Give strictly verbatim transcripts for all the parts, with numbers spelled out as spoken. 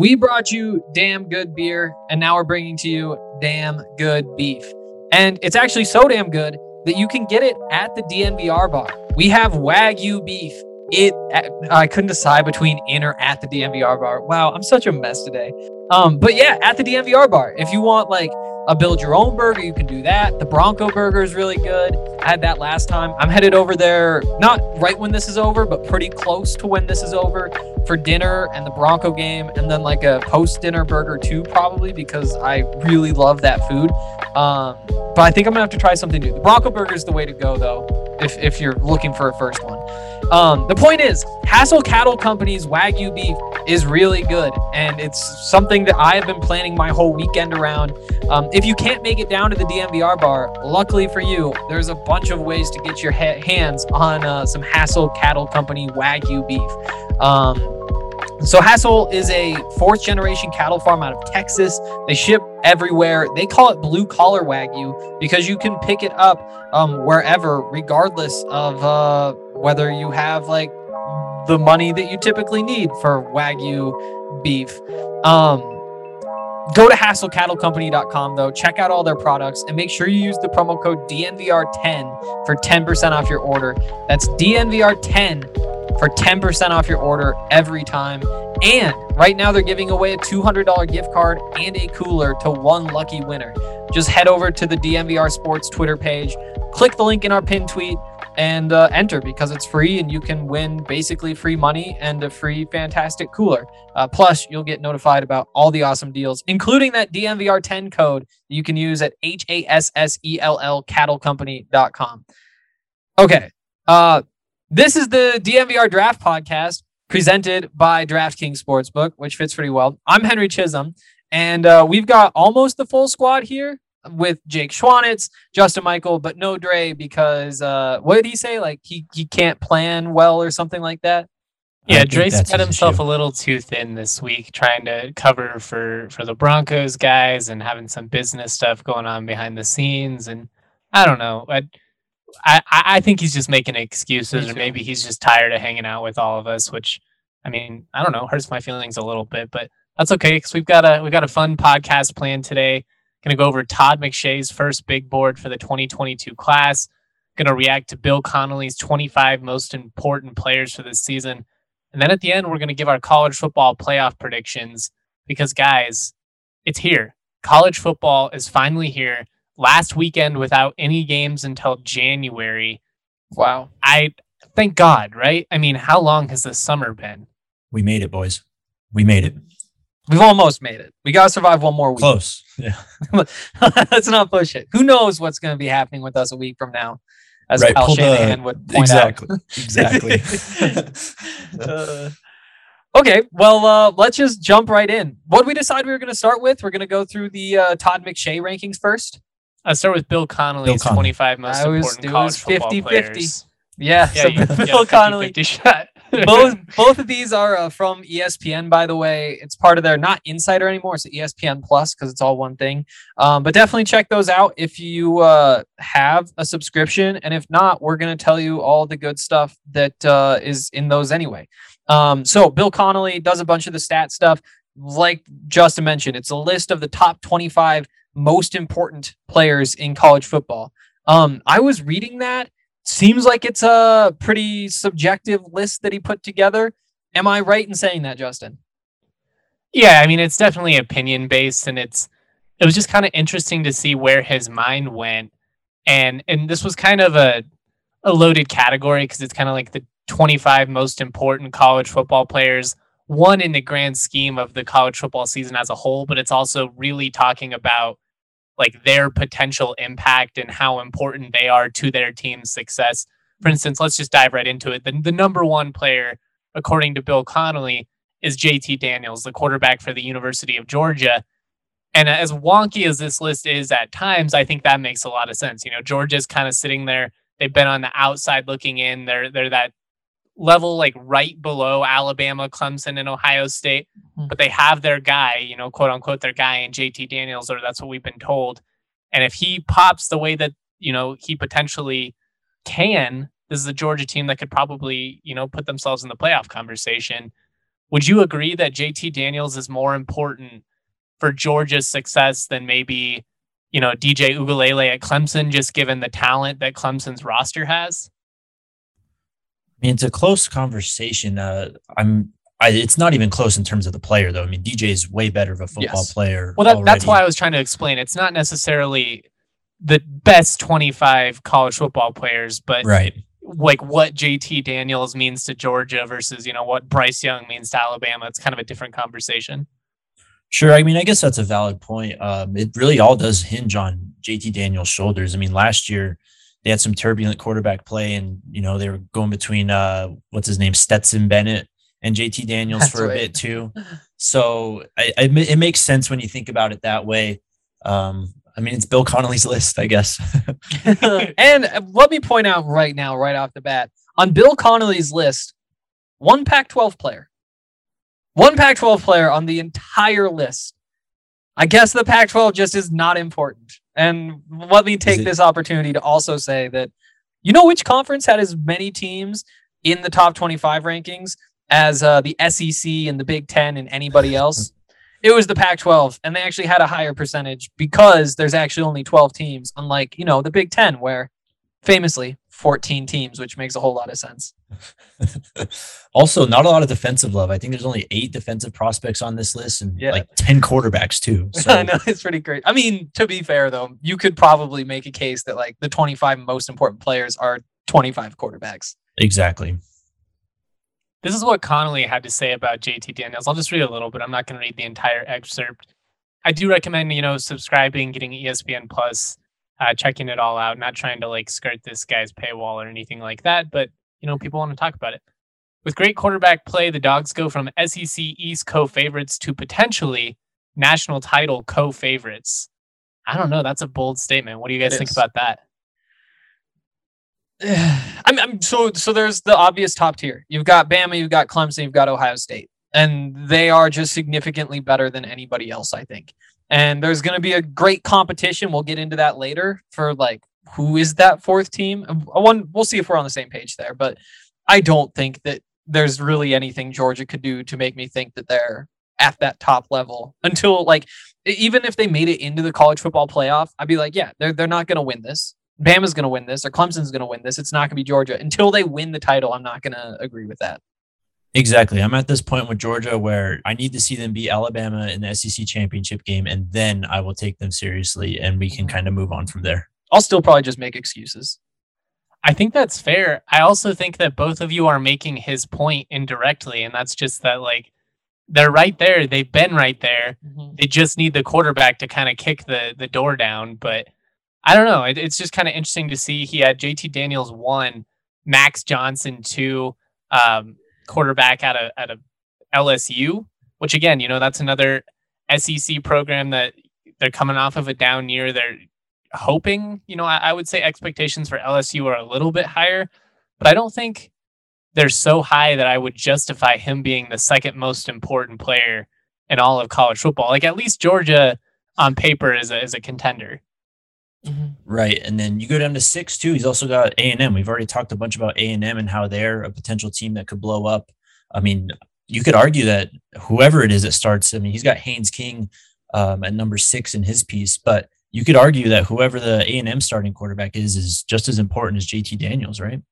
We brought you damn good beer, and now we're bringing to you damn good beef. And it's actually so damn good that you can get it at the D N V R bar. We have Wagyu beef. It I couldn't decide between in or at the D N V R bar. Wow, I'm such a mess today. Um, but yeah, at the D N V R bar. If you want like a build your own burger, you can do that. The Bronco burger is really good. I had that last time. I'm headed over there, not right when this is over, but pretty close to when this is over for dinner and the Bronco game. And then like a post-dinner burger too, probably, because I really love that food. Um, but I think I'm gonna have to try something new. The Bronco burger is the way to go though, if, if you're looking for a first one. Um, the point is, Hassell Cattle Company's Wagyu beef is really good, and it's something that I have been planning my whole weekend around. Um, if you can't make it down to the D N V R bar, luckily for you, there's a bunch of ways to get your ha- hands on uh, some Hassell Cattle Company Wagyu beef. Um, so Hassell is a fourth generation cattle farm out of Texas. They ship everywhere. They call it blue collar Wagyu because you can pick it up um, wherever, regardless of... Uh, whether you have like the money that you typically need for Wagyu beef. Um, go to hassell cattle company dot com though, check out all their products, and make sure you use the promo code D N V R ten for ten percent off your order. That's D N V R ten for ten percent off your order every time. And right now they're giving away a two hundred dollars gift card and a cooler to one lucky winner. Just head over to the D N V R Sports Twitter page, click the link in our pinned tweet, and uh, enter, because it's free and you can win basically free money and a free fantastic cooler. Uh, plus, you'll get notified about all the awesome deals, including that D N V R ten code that you can use at hassell cattle company dot com. Okay, uh, this is the D N V R Draft Podcast presented by DraftKings Sportsbook, which fits pretty well. I'm Henry Chisholm, and uh, we've got almost the full squad here, with Jake Schwanitz, Justin Michael, but no Dre because uh, what did he say? Like he he can't plan well or something like that. Yeah, Dre spread himself issue. a little too thin this week, trying to cover for for the Broncos guys and having some business stuff going on behind the scenes. And I don't know, I I, I think he's just making excuses, or maybe he's just tired of hanging out with all of us. Which I mean, I don't know, hurts my feelings a little bit, but that's okay because we've got a we've got a fun podcast planned today. Going to go over Todd McShay's first big board for the twenty twenty-two class. Going to react to Bill Connelly's twenty-five most important players for this season. And then at the end, we're going to give our college football playoff predictions because, guys, it's here. College football is finally here. Last weekend without any games until January. Wow. I thank God, right? I mean, how long has this summer been? We made it, boys. We made it. We've almost made it. We got to survive one more week. Close. Yeah. Let's not push it. Who knows what's going to be happening with us a week from now, as right, Al Shanahan the, would point exactly, out. Exactly. Exactly. uh, okay. Well, uh, let's just jump right in. What did we decide we were going to start with? We're going to go through the uh, Todd McShay rankings first. I'll start with Bill Connelly's Bill twenty-five most was, important college football fifty, players. fifty. Yeah, yeah, so you, Bill yeah, Connelly. fifty, fifty shot. both both of these are uh, from E S P N, by the way. It's part of their not Insider anymore. It's E S P N Plus because it's all one thing. Um, but definitely check those out if you uh, have a subscription. And if not, we're going to tell you all the good stuff that uh, is in those anyway. Um, so Bill Connelly does a bunch of the stat stuff. Like Justin mentioned, it's a list of the top twenty-five most important players in college football. Um, I was reading that. Seems like it's a pretty subjective list that he put together. Am I right in saying that, Justin? Yeah, I mean, it's definitely opinion based, and it's it was just kind of interesting to see where his mind went. And and this was kind of a a loaded category because it's kind of like the twenty-five most important college football players, one in the grand scheme of the college football season as a whole, but it's also really talking about like their potential impact and how important they are to their team's success. For instance, let's just dive right into it. The, the number one player, according to Bill Connelly, is J T Daniels, the quarterback for the University of Georgia. And as wonky as this list is at times, I think that makes a lot of sense. You know, Georgia's kind of sitting there. They've been on the outside looking in. They're, they're that level like right below Alabama, Clemson, and Ohio State, but they have their guy, you know, quote unquote, their guy in J T Daniels, or that's what we've been told. And if he pops the way that, you know, he potentially can, this is a Georgia team that could probably, you know, put themselves in the playoff conversation. Would you agree that J T Daniels is more important for Georgia's success than maybe, you know, D J Uiagalelei at Clemson, just given the talent that Clemson's roster has? I mean, it's a close conversation. Uh, I'm. I, it's not even close in terms of the player, though. I mean, D J is way better of a football yes. player. Well, that, that's why I was trying to explain. It's not necessarily the best twenty-five college football players, but right. like what J T Daniels means to Georgia versus, you know, what Bryce Young means to Alabama. It's kind of a different conversation. Sure. I mean, I guess that's a valid point. Um, it really all does hinge on J T Daniels' shoulders. I mean, last year, they had some turbulent quarterback play, and, you know, they were going between, uh, what's his name, Stetson Bennett and J T Daniels That's for a right. bit too. So I, I, it makes sense when you think about it that way. Um, I mean, it's Bill Connelly's list, I guess. And let me point out right now, right off the bat, on Bill Connelly's list, one Pac twelve player, one Pac twelve player on the entire list. I guess the Pac twelve just is not important. And let me take this opportunity to also say that, you know, which conference had as many teams in the top twenty-five rankings as uh, the S E C and the Big Ten and anybody else? It was the Pac twelve, and they actually had a higher percentage because there's actually only twelve teams, unlike, you know, the Big Ten, where famously fourteen teams, which makes a whole lot of sense. Also, not a lot of defensive love. I think there's only eight defensive prospects on this list and yeah. like ten quarterbacks too. So. I know, it's pretty great. I mean, to be fair though, you could probably make a case that like the twenty-five most important players are twenty-five quarterbacks. Exactly. This is what Connelly had to say about J T Daniels. I'll just read a little bit. I'm not going to read the entire excerpt. I do recommend, you know, subscribing, getting E S P N Plus, uh, checking it all out, not trying to like skirt this guy's paywall or anything like that. But, you know, people want to talk about it. With great quarterback play, the Dogs go from S E C East co-favorites to potentially national title co-favorites. I don't know. That's a bold statement. What do you guys think about that? I'm, I'm so so there's the obvious top tier. You've got Bama, you've got Clemson, you've got Ohio State, and they are just significantly better than anybody else, I think. And there's going to be a great competition. We'll get into that later for like who is that fourth team. One, we'll see if we're on the same page there. But I don't think that there's really anything Georgia could do to make me think that they're at that top level until like even if they made it into the college football playoff, I'd be like, yeah, they're they're not going to win this. Bama's going to win this or Clemson's going to win this. It's not going to be Georgia. Until they win the title, I'm not going to agree with that. Exactly. I'm at this point with Georgia where I need to see them beat Alabama in the S E C championship game, and then I will take them seriously, and we can kind of move on from there. I'll still probably just make excuses. I think that's fair. I also think that both of you are making his point indirectly, and that's just that like they're right there. They've been right there. Mm-hmm. They just need the quarterback to kind of kick the, the door down, but I don't know. It, it's just kind of interesting to see. He had J T Daniels one, Max Johnson two, um, quarterback out of out of L S U. Which again, you know, that's another S E C program that they're coming off of a down year. They're hoping, you know, I, I would say expectations for L S U are a little bit higher, but I don't think they're so high that I would justify him being the second most important player in all of college football. Like at least Georgia on paper is a, is a contender. Mm-hmm. Right. And then you go down to six, too. He's also got A and M. We've already talked a bunch about A and M and how they're a potential team that could blow up. I mean, you could argue that whoever it is that starts, I mean, he's got Haynes King um, at number six in his piece, but you could argue that whoever the A and M starting quarterback is, is just as important as J T Daniels, right?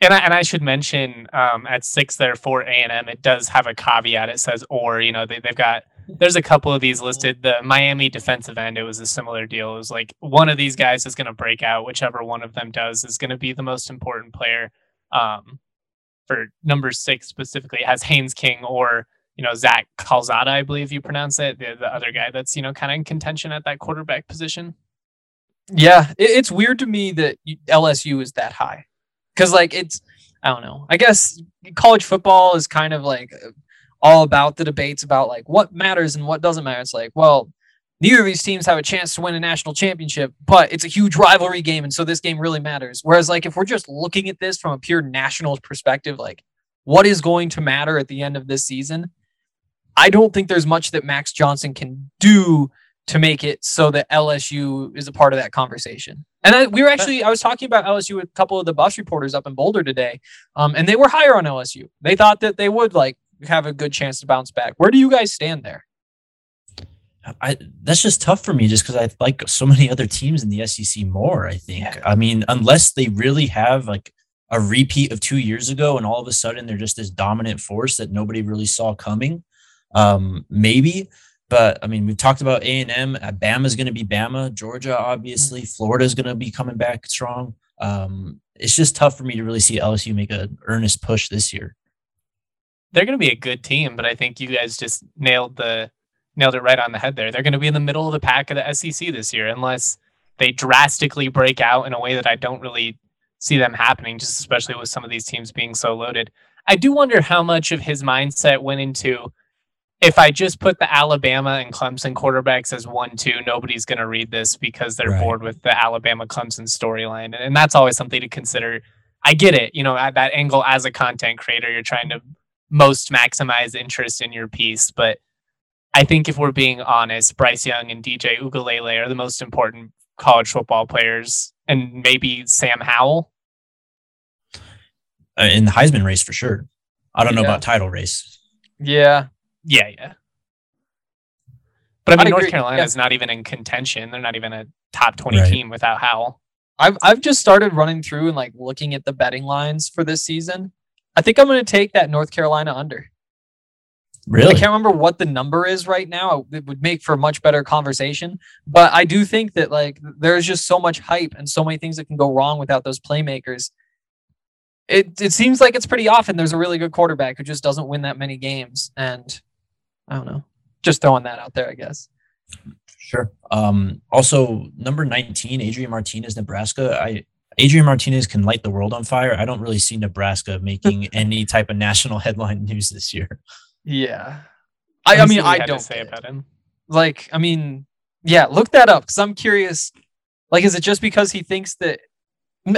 And I, and I should mention um, at six there for A and M, it does have a caveat. It says, or, you know, they, they've got there's a couple of these listed. The Miami defensive end, it was a similar deal. It was like one of these guys is going to break out. Whichever one of them does is going to be the most important player. Um, for number six specifically, it has Haynes King or, you know, Zach Calzada, I believe you pronounce it. The, the other guy that's, you know, kind of in contention at that quarterback position. Yeah, it, it's weird to me that L S U is that high because like it's, I don't know, I guess college football is kind of like all about the debates about like what matters and what doesn't matter. It's like, well, neither of these teams have a chance to win a national championship, but it's a huge rivalry game. And so this game really matters. Whereas like, if we're just looking at this from a pure national perspective, like what is going to matter at the end of this season? I don't think there's much that Max Johnson can do to make it so that L S U is a part of that conversation. And I, we were actually, I was talking about L S U with a couple of the bus reporters up in Boulder today. Um, and they were higher on L S U. They thought that they would like, have a good chance to bounce back. Where do you guys stand there? I, that's just tough for me just because I like so many other teams in the S E C more, I think. Yeah. I mean, unless they really have like a repeat of two years ago and all of a sudden they're just this dominant force that nobody really saw coming, um, maybe. But, I mean, we've talked about A and M. Bama's going to be Bama. Georgia, obviously. Florida's going to be coming back strong. Um, it's just tough for me to really see L S U make an earnest push this year. They're going to be a good team, but I think you guys just nailed the nailed it right on the head there. They're going to be in the middle of the pack of the S E C this year unless they drastically break out in a way that I don't really see them happening, just especially with some of these teams being so loaded. I do wonder how much of his mindset went into, if I just put the Alabama and Clemson quarterbacks as one, two, nobody's going to read this because they're right. bored with the Alabama Clemson storyline. And that's always something to consider. I get it. You know, at that angle as a content creator, you're trying to most maximize interest in your piece. But I think if we're being honest, Bryce Young and D J Uiagalelei are the most important college football players, and maybe Sam Howell. Uh, in the Heisman race for sure. I don't yeah. know about title race. Yeah. Yeah, yeah. But I mean, I'd North agree. Carolina is yeah. not even in contention. They're not even a top twenty right. team without Howell. I've I've just started running through and like looking at the betting lines for this season. I think I'm going to take that North Carolina under. Really? I can't remember what the number is right now. It would make for a much better conversation. But I do think that like there's just so much hype and so many things that can go wrong without those playmakers. It it seems like it's pretty often there's a really good quarterback who just doesn't win that many games, and I don't know. Just throwing that out there, I guess. Sure. Um, also, number nineteen, Adrian Martinez, Nebraska. I Adrian Martinez can light the world on fire. I don't really see Nebraska making any type of national headline news this year. Yeah. I, I mean, I don't say about him. Like, I mean, yeah, look that up because I'm curious. Like, is it just because he thinks that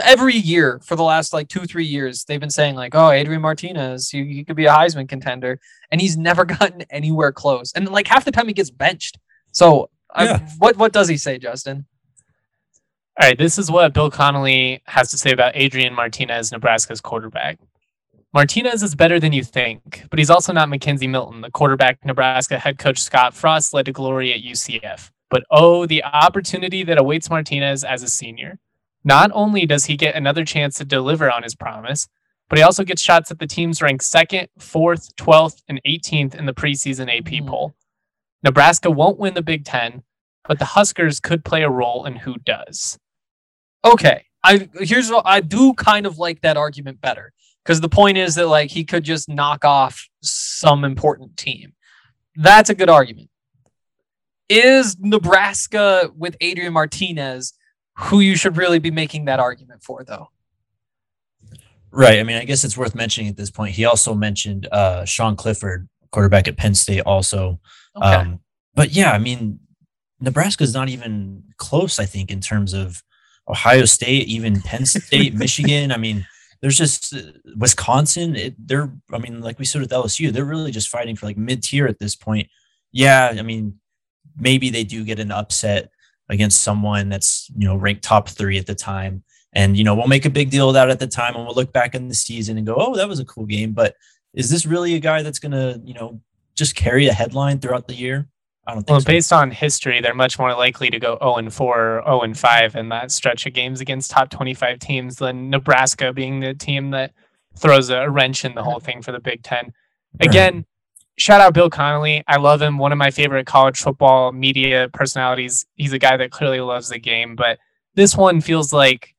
every year for the last like two, three years, they've been saying like, oh, Adrian Martinez, he, he could be a Heisman contender. And he's never gotten anywhere close. And like half the time he gets benched. So yeah. I, what, what does he say, Justin? All right. This is what Bill Connelly has to say about Adrian Martinez, Nebraska's quarterback. Martinez is better than you think, but he's also not Mackenzie Milton, the quarterback Nebraska head coach Scott Frost led to glory at U C F. But oh, the opportunity that awaits Martinez as a senior. Not only does he get another chance to deliver on his promise, but he also gets shots at the teams ranked second, fourth, twelfth, and eighteenth in the preseason A P poll. Nebraska won't win the Big Ten, but the Huskers could play a role in who does. Okay, I here's what I do kind of like that argument better because the point is that like he could just knock off some important team. That's a good argument. Is Nebraska with Adrian Martinez who you should really be making that argument for, though? Right. I mean, I guess it's worth mentioning at this point. He also mentioned uh, Sean Clifford, quarterback at Penn State also. Okay. Um, but yeah, I mean, Nebraska's not even close, I think, in terms of Ohio State, even Penn State, Michigan. I mean, there's just uh, Wisconsin. It, they're, I mean, like we said with L S U, they're really just fighting for like mid-tier at this point. Yeah, I mean, maybe they do get an upset against someone that's, you know, ranked top three at the time. And, you know, we'll make a big deal of that at the time and we'll look back in the season and go, oh, that was a cool game. But is this really a guy that's going to, you know, just carry a headline throughout the year? I don't think well, so. Based on history, they're much more likely to go oh and four or oh and five in that stretch of games against top twenty-five teams than Nebraska being the team that throws a wrench in the whole thing for the Big Ten. Again, right. Shout out Bill Connelly. I love him. One of my favorite college football media personalities. He's a guy that clearly loves the game, but this one feels like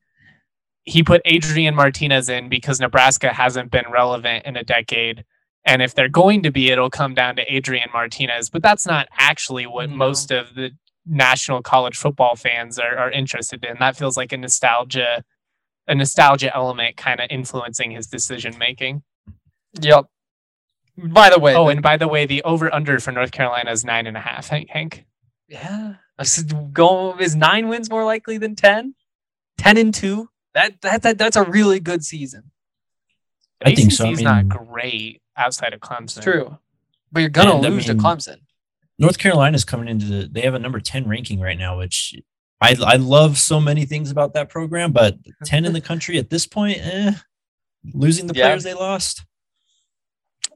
he put Adrian Martinez in because Nebraska hasn't been relevant in a decade. And if they're going to be, it'll come down to Adrian Martinez, but that's not actually what no. most of the national college football fans are, are interested in. That feels like a nostalgia, a nostalgia element kind of influencing his decision-making. Yep. By the way, oh, the, and by the way, the over/under for North Carolina is nine and a half. Hank, Hank, yeah, go is nine wins more likely than ten? Ten and two. That that, that that's a really good season. I think so. I mean, not great outside of Clemson. True, but you're gonna and, lose I mean, to Clemson. North Carolina's coming into the. They have a number ten ranking right now, which I I love so many things about that program, but ten in the country at this point, eh, losing the yeah. players they lost.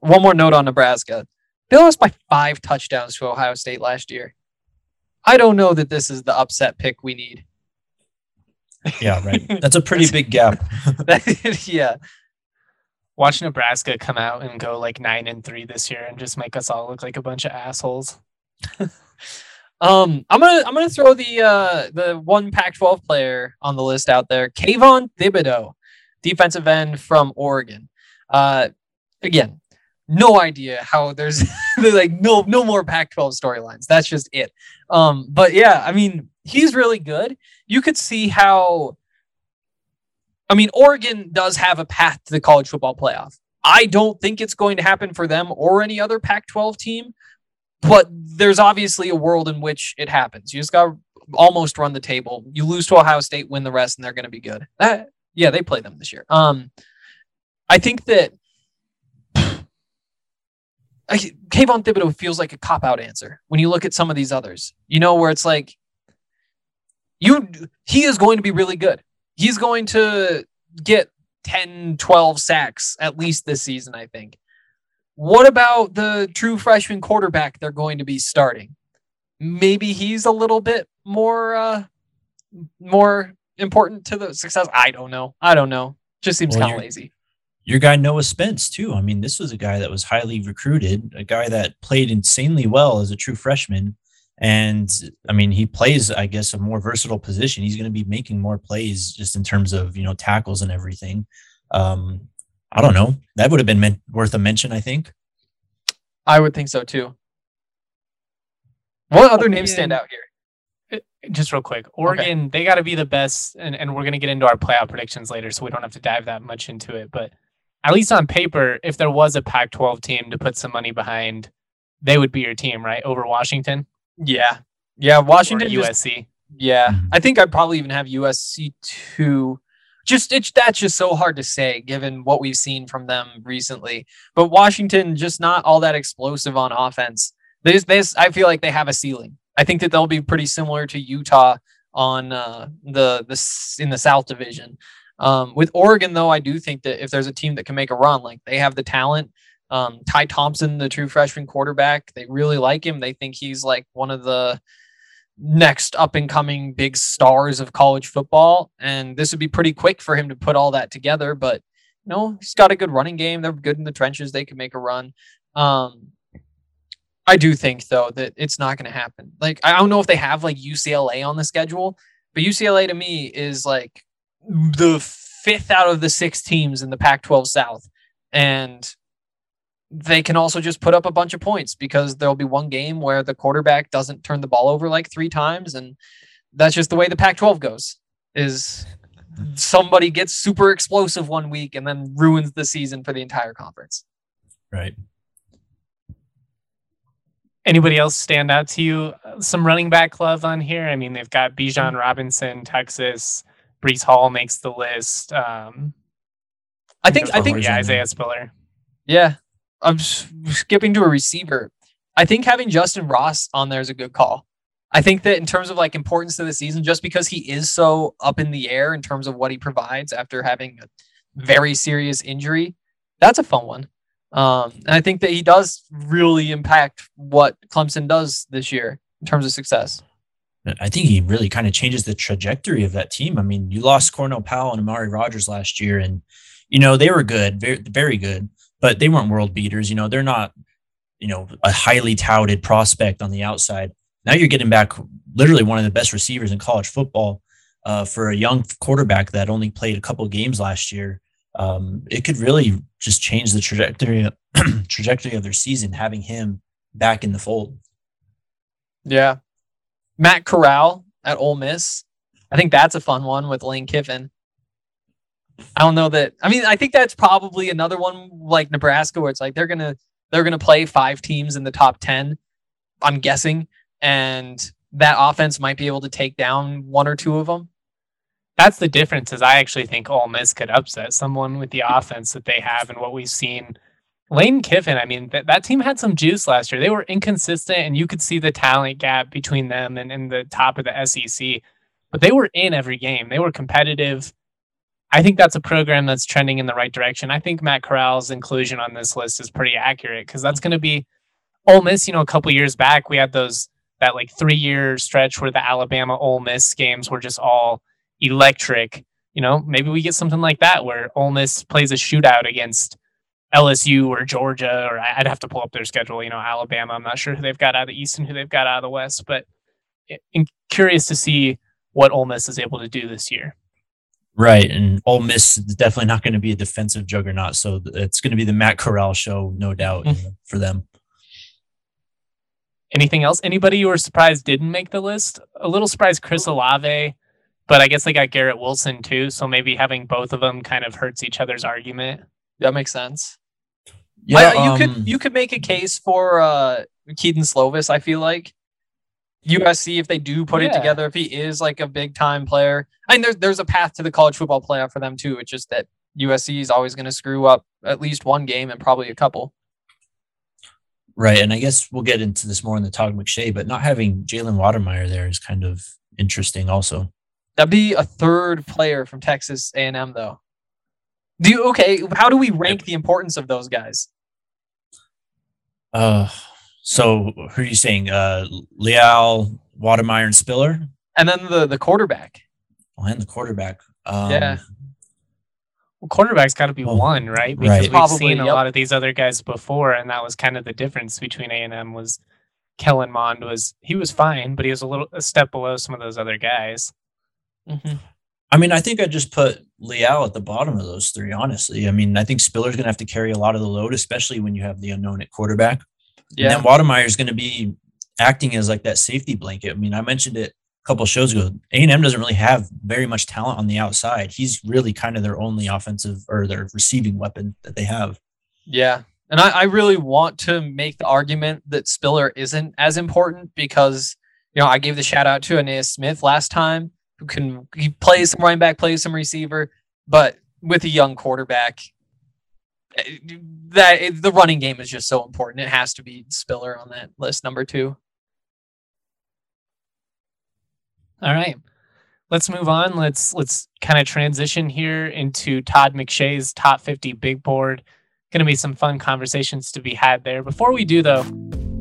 one more note on Nebraska. They lost by five touchdowns to Ohio State last year. I don't know that this is the upset pick we need. Yeah, right. That's a pretty big gap. Yeah. Watch Nebraska come out and go like nine and three this year and just make us all look like a bunch of assholes. um, I'm gonna I'm gonna throw the uh, the one Pac twelve player on the list out there, Kayvon Thibodeaux, defensive end from Oregon. Uh, again, no idea how there's like no no more Pac twelve storylines. That's just it. Um, but yeah, I mean he's really good. You could see how. I mean, Oregon does have a path to the college football playoff. I don't think it's going to happen for them or any other Pac twelve team, but there's obviously a world in which it happens. You just got to almost run the table. You lose to Ohio State, win the rest, and they're going to be good. That, yeah, they play them this year. Um, I think that I, Kayvon Thibodeaux feels like a cop-out answer when you look at some of these others, you know, where it's like you he is going to be really good. He's going to get ten, twelve sacks at least this season, I think. What about the true freshman quarterback they're going to be starting? Maybe he's a little bit more uh, more important to the success. I don't know. I don't know. Just seems well, kind of lazy. Your guy, Noah Spence, too. I mean, this was a guy that was highly recruited, a guy that played insanely well as a true freshman. And I mean, he plays, I guess, a more versatile position. He's going to be making more plays just in terms of, you know, tackles and everything. Um, I don't know. That would have been meant, worth a mention, I think. I would think so, too. What other Oregon, names stand out here? Just real quick. Oregon, okay. They got to be the best. And, and we're going to get into our playoff predictions later, so we don't have to dive that much into it. But at least on paper, if there was a Pac twelve team to put some money behind, they would be your team, right? Over Washington? Yeah. Yeah. Washington. Just, U S C. Yeah. I think I'd probably even have U S C too. Just, it, that's just so hard to say given what we've seen from them recently. But Washington, just not all that explosive on offense. They just, they just, I feel like they have a ceiling. I think that they'll be pretty similar to Utah on uh, the, the, in the South Division. Um, with Oregon, though, I do think that if there's a team that can make a run, like they have the talent. Um, Ty Thompson, the true freshman quarterback, they really like him. They think he's like one of the next up and coming big stars of college football. And this would be pretty quick for him to put all that together. But you know, he's got a good running game. They're good in the trenches. They can make a run. Um, I do think, though, that it's not going to happen. Like, I don't know if they have like U C L A on the schedule, but U C L A to me is like the fifth out of the six teams in the Pac twelve South. And they can also just put up a bunch of points because there'll be one game where the quarterback doesn't turn the ball over like three times. And that's just the way the Pac twelve goes, is somebody gets super explosive one week and then ruins the season for the entire conference. Right. Anybody else stand out to you? Some running back love on here. I mean, they've got Bijan Robinson, Texas. Breece Hall makes the list. Um, I think, I think yeah, Isaiah Spiller. Yeah. I'm skipping to a receiver. I think having Justin Ross on there is a good call. I think that in terms of like importance to the season, just because he is so up in the air in terms of what he provides after having a very serious injury, that's a fun one. Um, and I think that he does really impact what Clemson does this year in terms of success. I think he really kind of changes the trajectory of that team. I mean, you lost Cornell Powell and Amari Rogers last year, and you know, they were good, very, very good. But they weren't world beaters. You know, they're not, you know, a highly touted prospect on the outside. Now you're getting back literally one of the best receivers in college football uh, for a young quarterback that only played a couple of games last year. Um, it could really just change the trajectory trajectory of their season, having him back in the fold. Yeah. Matt Corral at Ole Miss. I think that's a fun one with Lane Kiffin. I don't know that. I mean, I think that's probably another one like Nebraska, where it's like they're gonna they're gonna play five teams in the top ten. I'm guessing, and that offense might be able to take down one or two of them. That's the difference. Is I actually think Ole Miss could upset someone with the offense that they have and what we've seen. Lane Kiffin. I mean, th- that team had some juice last year. They were inconsistent, and you could see the talent gap between them and, and the top of the S E C. But they were in every game. They were competitive. I think that's a program that's trending in the right direction. I think Matt Corral's inclusion on this list is pretty accurate, because that's going to be Ole Miss. You know, a couple years back, we had those that like three year stretch where the Alabama Ole Miss games were just all electric. You know, maybe we get something like that where Ole Miss plays a shootout against L S U or Georgia, or I'd have to pull up their schedule. You know, Alabama, I'm not sure who they've got out of the East and who they've got out of the West, but I'm curious to see what Ole Miss is able to do this year. Right, and Ole Miss is definitely not going to be a defensive juggernaut, so it's going to be the Matt Corral show, no doubt, mm-hmm. you know, for them. Anything else? Anybody you were surprised didn't make the list? A little surprised Chris Olave, but I guess they got Garrett Wilson too, so maybe having both of them kind of hurts each other's argument. That makes sense. Yeah, I, you um, could you could make a case for uh, Kedon Slovis, I feel like. U S C, if they do put yeah. it together, if he is like a big time player, I mean, there's there's a path to the college football playoff for them too. It's just that U S C is always going to screw up at least one game and probably a couple. Right, and I guess we'll get into this more in the Todd McShay, but not having Jalen Watermeyer there is kind of interesting, also. That'd be a third player from Texas A and M, though. Do you, okay? How do we rank the importance of those guys? Uh. So who are you saying? Uh, Leal, Watermeyer, and Spiller? And then the, the quarterback. Oh, and the quarterback. Um, yeah. Well, quarterback's got to be well, one, right? Because right. we've Probably, seen yep. a lot of these other guys before, and that was kind of the difference between A and M was Kellen Mond was, he was fine, but he was a little a step below some of those other guys. Mm-hmm. I mean, I think I just put Leal at the bottom of those three, honestly. I mean, I think Spiller's going to have to carry a lot of the load, especially when you have the unknown at quarterback. Yeah. And then Watermeyer is going to be acting as like that safety blanket. I mean, I mentioned it a couple of shows ago. A and M doesn't really have very much talent on the outside. He's really kind of their only offensive or their receiving weapon that they have. Yeah. And I, I really want to make the argument that Spiller isn't as important because, you know, I gave the shout out to Anais Smith last time, who can, he plays some running back, plays some receiver, but with a young quarterback, that the running game is just so important. It has to be Spiller on that list, number two. All right, let's move on. Let's let's kind of transition here into Todd McShay's top fifty big board. Going to be some fun conversations to be had there. Before we do, though,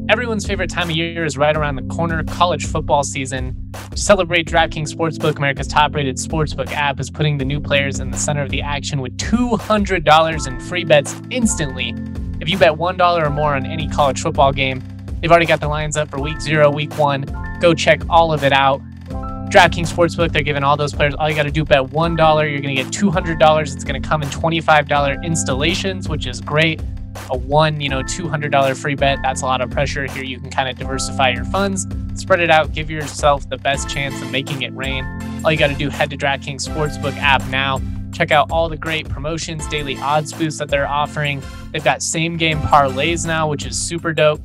everyone's favorite time of year is right around the corner, college football season. To celebrate, DraftKings Sportsbook, America's top-rated sportsbook app, is putting the new players in the center of the action with two hundred dollars in free bets instantly. If you bet one dollar or more on any college football game, they've already got the lines up for week zero, week one. Go check all of it out. DraftKings Sportsbook, they're giving all those players, all you got to do, bet one dollar. You're going to get two hundred dollars. It's going to come in twenty-five dollars installations, which is great. A one, you know, two hundred dollars free bet. That's a lot of pressure here. You can kind of diversify your funds, spread it out, give yourself the best chance of making it rain. All you got to do, head to DraftKings Sportsbook app now. Check out all the great promotions, daily odds boosts that they're offering. They've got same game parlays now, which is super dope.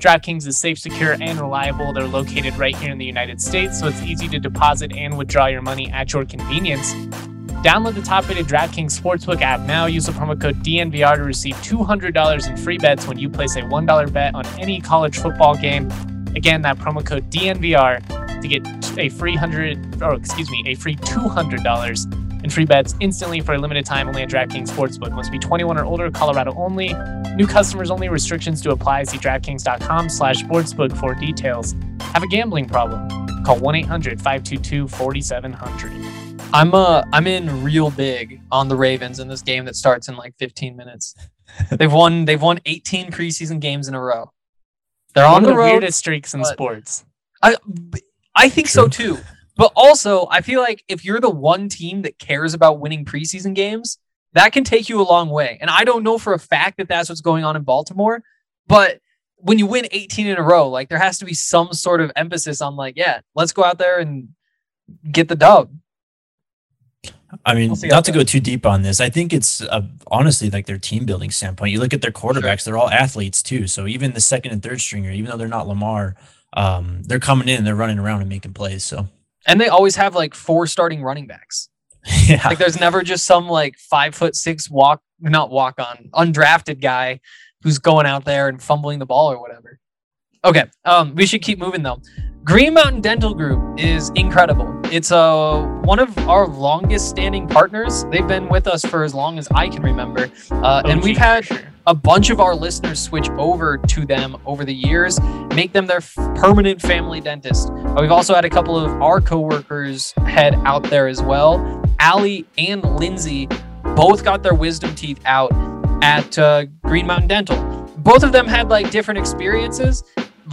DraftKings is safe, secure, and reliable. They're located right here in the United States, so it's easy to deposit and withdraw your money at your convenience. Download the top-rated DraftKings Sportsbook app now. Use the promo code D N V R to receive two hundred dollars in free bets when you place a one dollar bet on any college football game. Again, that promo code D N V R to get a free hundred, or excuse me, a free two hundred dollars in free bets instantly for a limited time only at DraftKings Sportsbook. Must be twenty-one or older, Colorado only. New customers only. Restrictions do apply. See DraftKings dot com slash sportsbook for details. Have a gambling problem? Call one eight hundred five two two four seven zero zero. I'm uh I'm in real big on the Ravens in this game that starts in like fifteen minutes. They've won they've won eighteen preseason games in a row. They're on the, the road. Weirdest streaks in sports. I I think True. so too. But also, I feel like if you're the one team that cares about winning preseason games, that can take you a long way. And I don't know for a fact that that's what's going on in Baltimore, but when you win eighteen in a row, like there has to be some sort of emphasis on like, yeah, let's go out there and get the dub. I mean, we'll not to go too deep on this. I think it's uh, honestly like their team building standpoint. You look at their quarterbacks, sure. They're all athletes too. So even the second and third stringer, even though they're not Lamar, um, they're coming in, they're running around and making plays. So, and they always have like four starting running backs. Yeah. Like there's never just some like five foot six walk, not walk on undrafted guy who's going out there and fumbling the ball or whatever. Okay, um, we should keep moving though. Green Mountain Dental Group is incredible. It's uh, one of our longest standing partners. They've been with us for as long as I can remember. Uh, and we've had a bunch of our listeners switch over to them over the years, make them their f- permanent family dentist. Uh, we've also had a couple of our coworkers head out there as well. Allie and Lindsay both got their wisdom teeth out at uh, Green Mountain Dental. Both of them had like different experiences.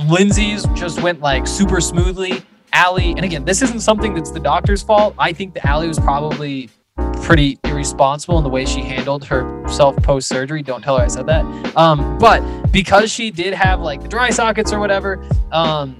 Lindsay's just went like super smoothly. Allie, and again, this isn't something that's the doctor's fault. I think that Allie was probably pretty irresponsible in the way she handled herself post-surgery. Don't tell her I said that. Um, but because she did have like the dry sockets or whatever, um,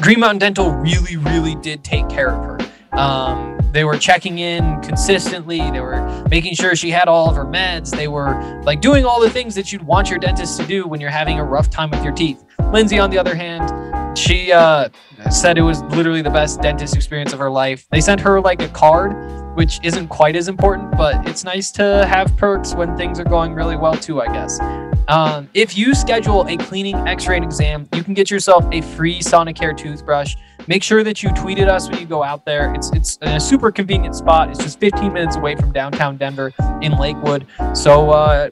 Green Mountain Dental really, really did take care of her. Um, they were checking in consistently. They were making sure she had all of her meds. They were like doing all the things that you'd want your dentist to do when you're having a rough time with your teeth. Lindsay, on the other hand, she uh, said it was literally the best dentist experience of her life. They sent her like a card, which isn't quite as important, but it's nice to have perks when things are going really well too, I guess. Um, if you schedule a cleaning x-ray and exam, you can get yourself a free Sonicare toothbrush. Make sure that you tweeted us when you go out there. It's it's in a super convenient spot. It's just fifteen minutes away from downtown Denver in Lakewood. So uh,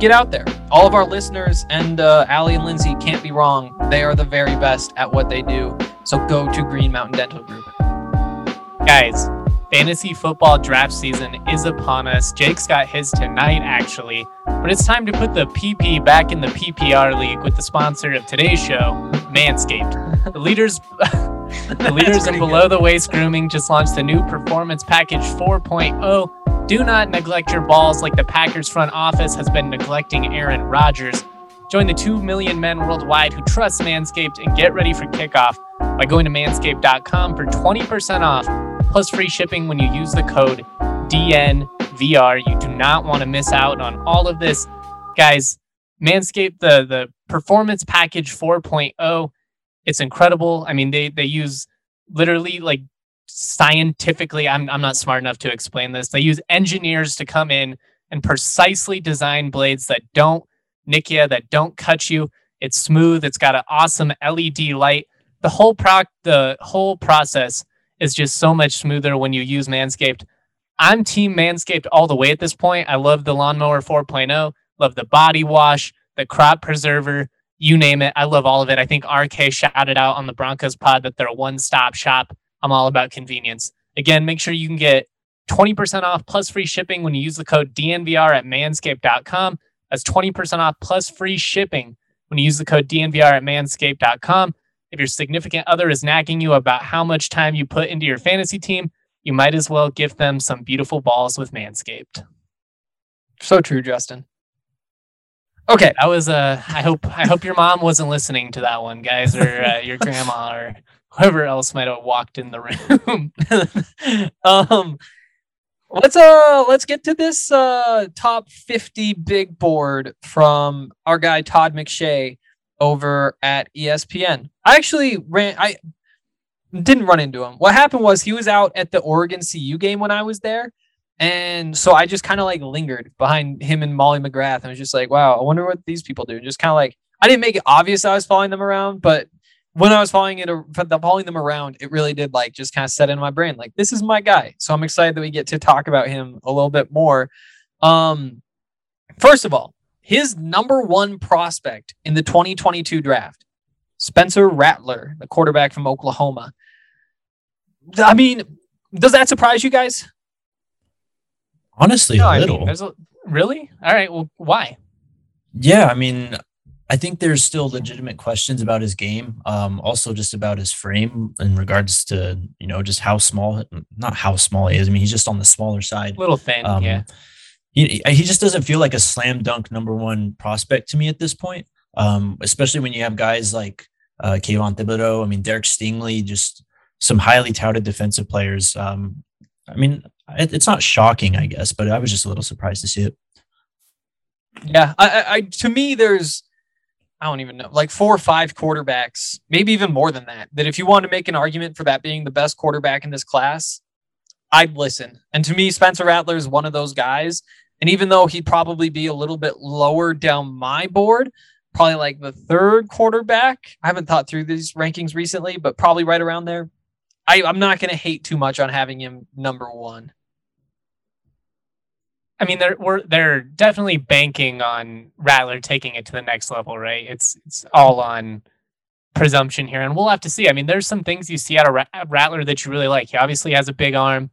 get out there. All of our listeners and uh, Allie and Lindsay can't be wrong. They are the very best at what they do. So go to Green Mountain Dental Group. Guys, fantasy football draft season is upon us. Jake's got his tonight, actually. But it's time to put the P P back in the P P R league with the sponsor of today's show, Manscaped. The leaders, the leaders in below-the-waist grooming just launched the new Performance Package four point oh. Do not neglect your balls like the Packers front office has been neglecting Aaron Rodgers. Join the two million men worldwide who trust Manscaped and get ready for kickoff by going to manscaped dot com for twenty percent off, plus free shipping when you use the code D N V R. You do not want to miss out on all of this. Guys, Manscaped, the, the Performance Package four point oh, it's incredible. I mean, they they use literally like scientifically, I'm I'm not smart enough to explain this. They use engineers to come in and precisely design blades that don't nick you, that don't cut you. It's smooth. It's got an awesome L E D light. The whole proc, the whole process is just so much smoother when you use Manscaped. I'm team Manscaped all the way at this point. I love the Lawnmower four point oh, love the body wash, the crop preserver, you name it. I love all of it. I think R K shouted out on the Broncos pod that they're a one-stop shop. I'm all about convenience. Again, make sure you can get twenty percent off plus free shipping when you use the code D N V R at manscaped dot com. That's twenty percent off plus free shipping when you use the code D N V R at manscaped dot com. If your significant other is nagging you about how much time you put into your fantasy team, you might as well gift them some beautiful balls with Manscaped. So true, Justin. Okay, I was. Uh, I hope. I hope your mom wasn't listening to that one, guys, or uh, your grandma, or whoever else might have walked in the room. um, let's uh, let's get to this uh, top fifty big board from our guy Todd McShay over at E S P N. I actually ran. I didn't run into him. What happened was he was out at the Oregon C U game when I was there. And so I just kind of like lingered behind him and Molly McGrath. And I was just like, wow, I wonder what these people do. And just kind of like, I didn't make it obvious I was following them around, but when I was following it, following them around, it really did like just kind of set in my brain, like, this is my guy. So I'm excited that we get to talk about him a little bit more. Um, first of all, his number one prospect in the twenty twenty-two draft, Spencer Rattler, the quarterback from Oklahoma. I mean, does that surprise you guys? Honestly, no, a little. I mean, there's a, really? All right. Well, why? Yeah, I mean, I think there's still legitimate questions about his game. Um, also, just about his frame in regards to, you know, just how small, not how small he is. I mean, he's just on the smaller side. Little thin, um, yeah. He, he just doesn't feel like a slam dunk number one prospect to me at this point, um, especially when you have guys like uh, Kayvon Thibodeaux. I mean, Derek Stingley, just some highly touted defensive players. Um, I mean, it's not shocking, I guess, but I was just a little surprised to see it. Yeah, I, I to me, there's, I don't even know, like four or five quarterbacks, maybe even more than that, that if you want to make an argument for that being the best quarterback in this class, I'd listen. And to me, Spencer Rattler is one of those guys. And even though he'd probably be a little bit lower down my board, probably like the third quarterback. I haven't thought through these rankings recently, but probably right around there. I, I'm not going to hate too much on having him number one. I mean, they're we're, they're definitely banking on Rattler taking it to the next level, right? It's it's all on presumption here, and we'll have to see. I mean, there's some things you see out of Rattler that you really like. He obviously has a big arm,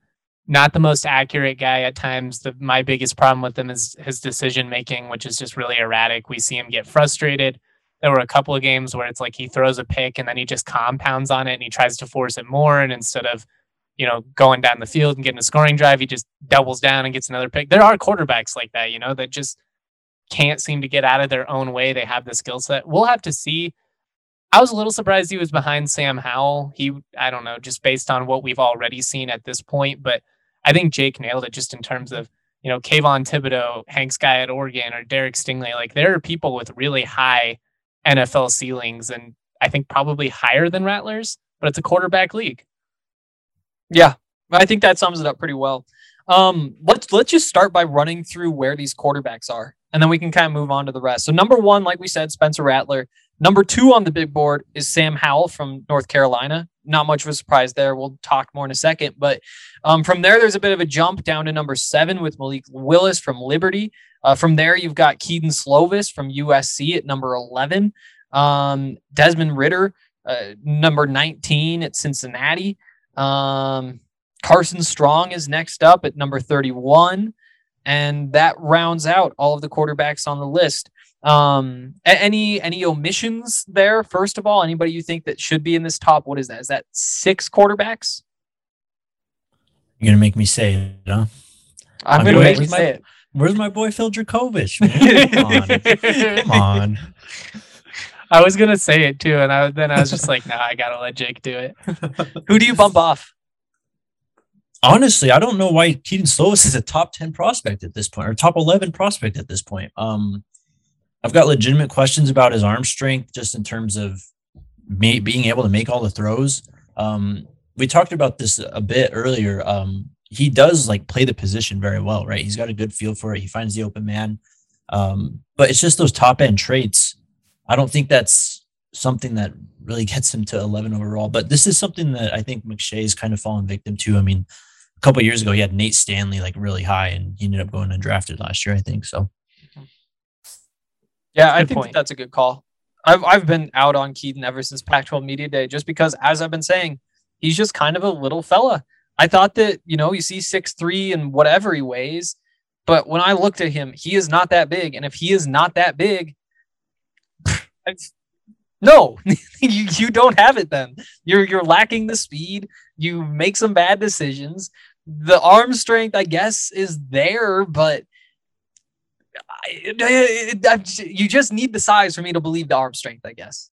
not the most accurate guy at times. The, my biggest problem with him is his decision making, which is just really erratic. We see him get frustrated. There were a couple of games where it's like he throws a pick and then he just compounds on it and he tries to force it more, and instead of you know, going down the field and getting a scoring drive, he just doubles down and gets another pick. There are quarterbacks like that, you know, that just can't seem to get out of their own way. They have the skill set. We'll have to see. I was a little surprised he was behind Sam Howell. He, I don't know, just based on what we've already seen at this point, but I think Jake nailed it just in terms of, you know, Kayvon Thibodeaux, Hank's guy at Oregon, or Derek Stingley. Like, there are people with really high N F L ceilings, and I think probably higher than Rattler's, but it's a quarterback league. Yeah, I think that sums it up pretty well. Um, let's let's just start by running through where these quarterbacks are, and then we can kind of move on to the rest. So number one, like we said, Spencer Rattler. Number two on the big board is Sam Howell from North Carolina. Not much of a surprise there. We'll talk more in a second. But um, from there, there's a bit of a jump down to number seven with Malik Willis from Liberty. Uh, from there, you've got Kedon Slovis from U S C at number eleven. Um, Desmond Ritter, uh, number nineteen at Cincinnati. Um, Carson Strong is next up at number thirty-one, and that rounds out all of the quarterbacks on the list. Um, any, any omissions there? First of all, anybody you think that should be in this top? What is that? Is that six quarterbacks? You're going to make me say it, huh? I'm, I'm going to make you say it. Where's my boy, Phil Dracovic? Man? Come on. Come on. I was going to say it too. And I, then I was just like, nah, I got to let Jake do it. Who do you bump off? Honestly, I don't know why Kedon Slovis is a top ten prospect at this point, or top eleven prospect at this point. Um, I've got legitimate questions about his arm strength, just in terms of me being able to make all the throws. Um, we talked about this a bit earlier. Um, he does like play the position very well, right? He's got a good feel for it. He finds the open man. Um, but it's just those top end traits. I don't think that's something that really gets him to eleven overall, but this is something that I think McShay's kind of fallen victim to. I mean, a couple of years ago, he had Nate Stanley like really high, and he ended up going undrafted last year, I think. So, yeah, I think that that's a good call. I've I've been out on Kedon ever since Pac twelve Media Day, just because, as I've been saying, he's just kind of a little fella. I thought that, you know, you see six three and whatever he weighs, but when I looked at him, he is not that big. And if he is not that big, I've, no, you, you don't have it then. You're you're lacking the speed. You make some bad decisions. The arm strength, I guess, is there, but I, I, I, you just need the size for me to believe the arm strength, I guess.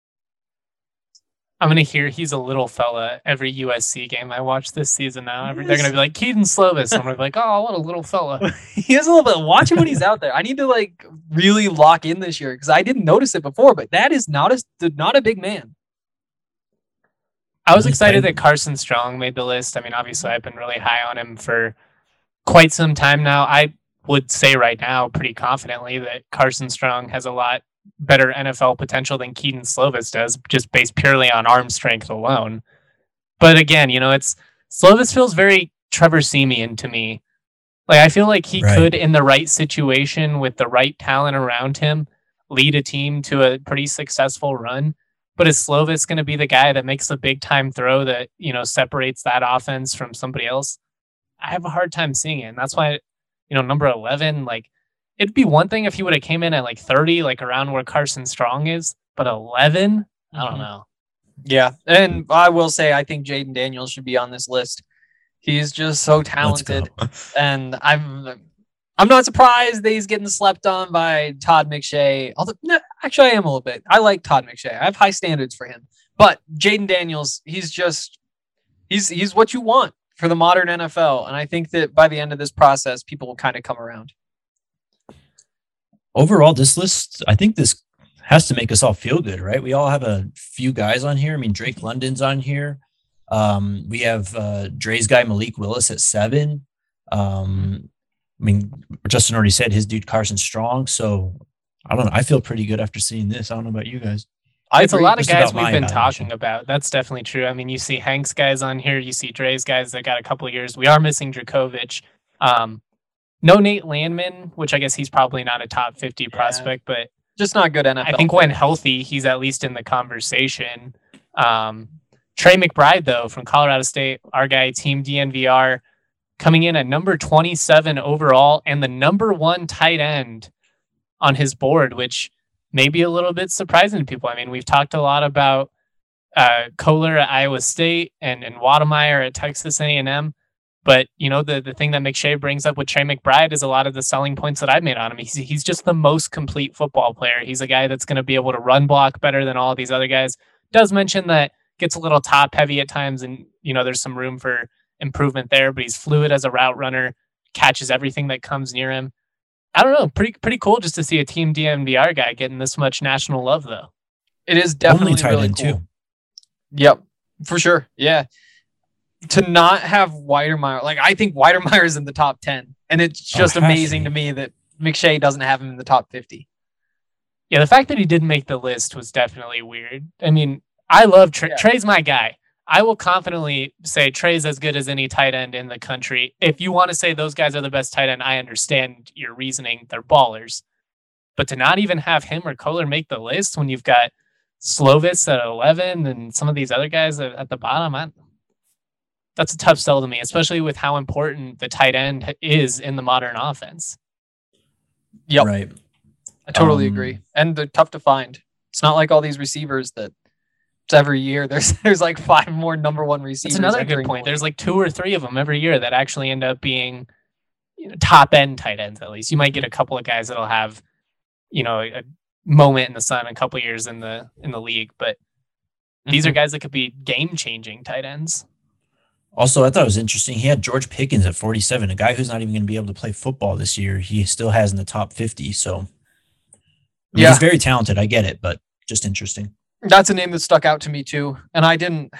I'm going to hear he's a little fella every U S C game I watch this season now. Every, they're going to be like, Kedon Slovis. I'm going to be like, oh, what a little fella. He is a little bit. Watch him when he's out there. I need to like really lock in this year, because I didn't notice it before, but that is not a, not a big man. I was excited that Carson Strong made the list. I mean, obviously, I've been really high on him for quite some time now. I would say right now pretty confidently that Carson Strong has a lot better N F L potential than Kedon Slovis does, just based purely on arm strength alone. But again, you know, it's Slovis feels very Trevor Siemian to me. Like, I feel like he right. could, in the right situation with the right talent around him, lead a team to a pretty successful run. But is Slovis going to be the guy that makes the big time throw that, you know, separates that offense from somebody else? I have a hard time seeing it. And that's why, you know, number eleven, like, it'd be one thing if he would have came in at like thirty, like around where Carson Strong is, but eleven, I don't know. Yeah. And I will say, I think Jayden Daniels should be on this list. He's just so talented. And I'm, I'm not surprised that he's getting slept on by Todd McShay. Although, no, actually I am a little bit. I like Todd McShay. I have high standards for him, but Jayden Daniels, he's just, he's, he's what you want for the modern N F L. And I think that by the end of this process, people will kind of come around. Overall, this list, I think this has to make us all feel good, right? We all have a few guys on here. I mean, Drake London's on here. Um, we have uh, Dre's guy, Malik Willis, at seven. Um, I mean, Justin already said his dude, Carson Strong. So I don't know. I feel pretty good after seeing this. I don't know about you guys. It's a lot of guys we've been talking about. That's definitely true. I mean, you see Hank's guys on here. You see Dre's guys that got a couple of years. We are missing Dracovic. Um, no Nate Landman, which I guess he's probably not a top fifty yeah. prospect, but just not good N F L. I think when healthy, he's at least in the conversation. Um, Trey McBride, though, from Colorado State, our guy, Team D N V R, coming in at number twenty-seven overall and the number one tight end on his board, which may be a little bit surprising to people. I mean, we've talked a lot about uh, Kohler at Iowa State and, and Wademeyer at Texas A and M. But, you know, the, the thing that McShay brings up with Trey McBride is a lot of the selling points that I've made on him. He's, he's just the most complete football player. He's a guy that's going to be able to run block better than all these other guys. Does mention that gets a little top heavy at times and, you know, there's some room for improvement there, but he's fluid as a route runner, catches everything that comes near him. I don't know. Pretty pretty cool just to see a Team D N V R guy getting this much national love, though. It is definitely really cool. Too. Yep, for sure. Yeah. To not have Weidermeyer. Like, I think Weidermeyer is in the top ten. And it's just oh, it amazing to, to me that McShay doesn't have him in the top fifty. Yeah, the fact that he didn't make the list was definitely weird. I mean, I love Trey. Yeah. Trey's my guy. I will confidently say Trey's as good as any tight end in the country. If you want to say those guys are the best tight end, I understand your reasoning. They're ballers. But to not even have him or Kohler make the list when you've got Slovis at eleven and some of these other guys at the bottom, I, that's a tough sell to me, especially with how important the tight end is in the modern offense. Yep. Right. I totally um, agree. And they're tough to find. It's not like all these receivers that every year there's there's like five more number one receivers. That's another good point. One. There's like two or three of them every year that actually end up being, you know, top end tight ends. At least you might get a couple of guys that'll have, you know, a moment in the sun a couple of years in the in the league, but mm-hmm. these are guys that could be game changing tight ends. Also, I thought it was interesting. He had George Pickens at forty-seven, a guy who's not even going to be able to play football this year. He still has in the top fifty. So I mean, yeah. he's very talented. I get it, but just interesting. That's a name that stuck out to me too. And I didn't,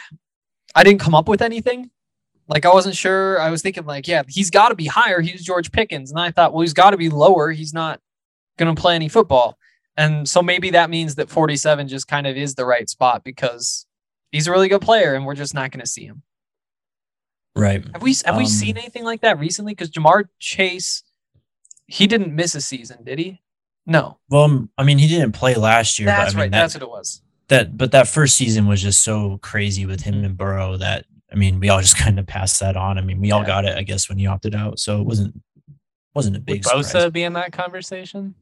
I didn't come up with anything. Like I wasn't sure. I was thinking like, yeah, he's got to be higher. He's George Pickens. And I thought, well, he's got to be lower. He's not going to play any football. And so maybe that means that forty-seven just kind of is the right spot because he's a really good player and we're just not going to see him. Right. Have we, have um, we seen anything like that recently? Cause Jamar Chase, he didn't miss a season. Did he? No. Well, I mean, he didn't play last year. That's but, I mean, right. That, that's what it was. That, but that first season was just so crazy with him and Burrow that, I mean, we all just kind of passed that on. I mean, we yeah. all got it, I guess, when he opted out. So it wasn't, wasn't a big surprise. Would Bosa be in that conversation?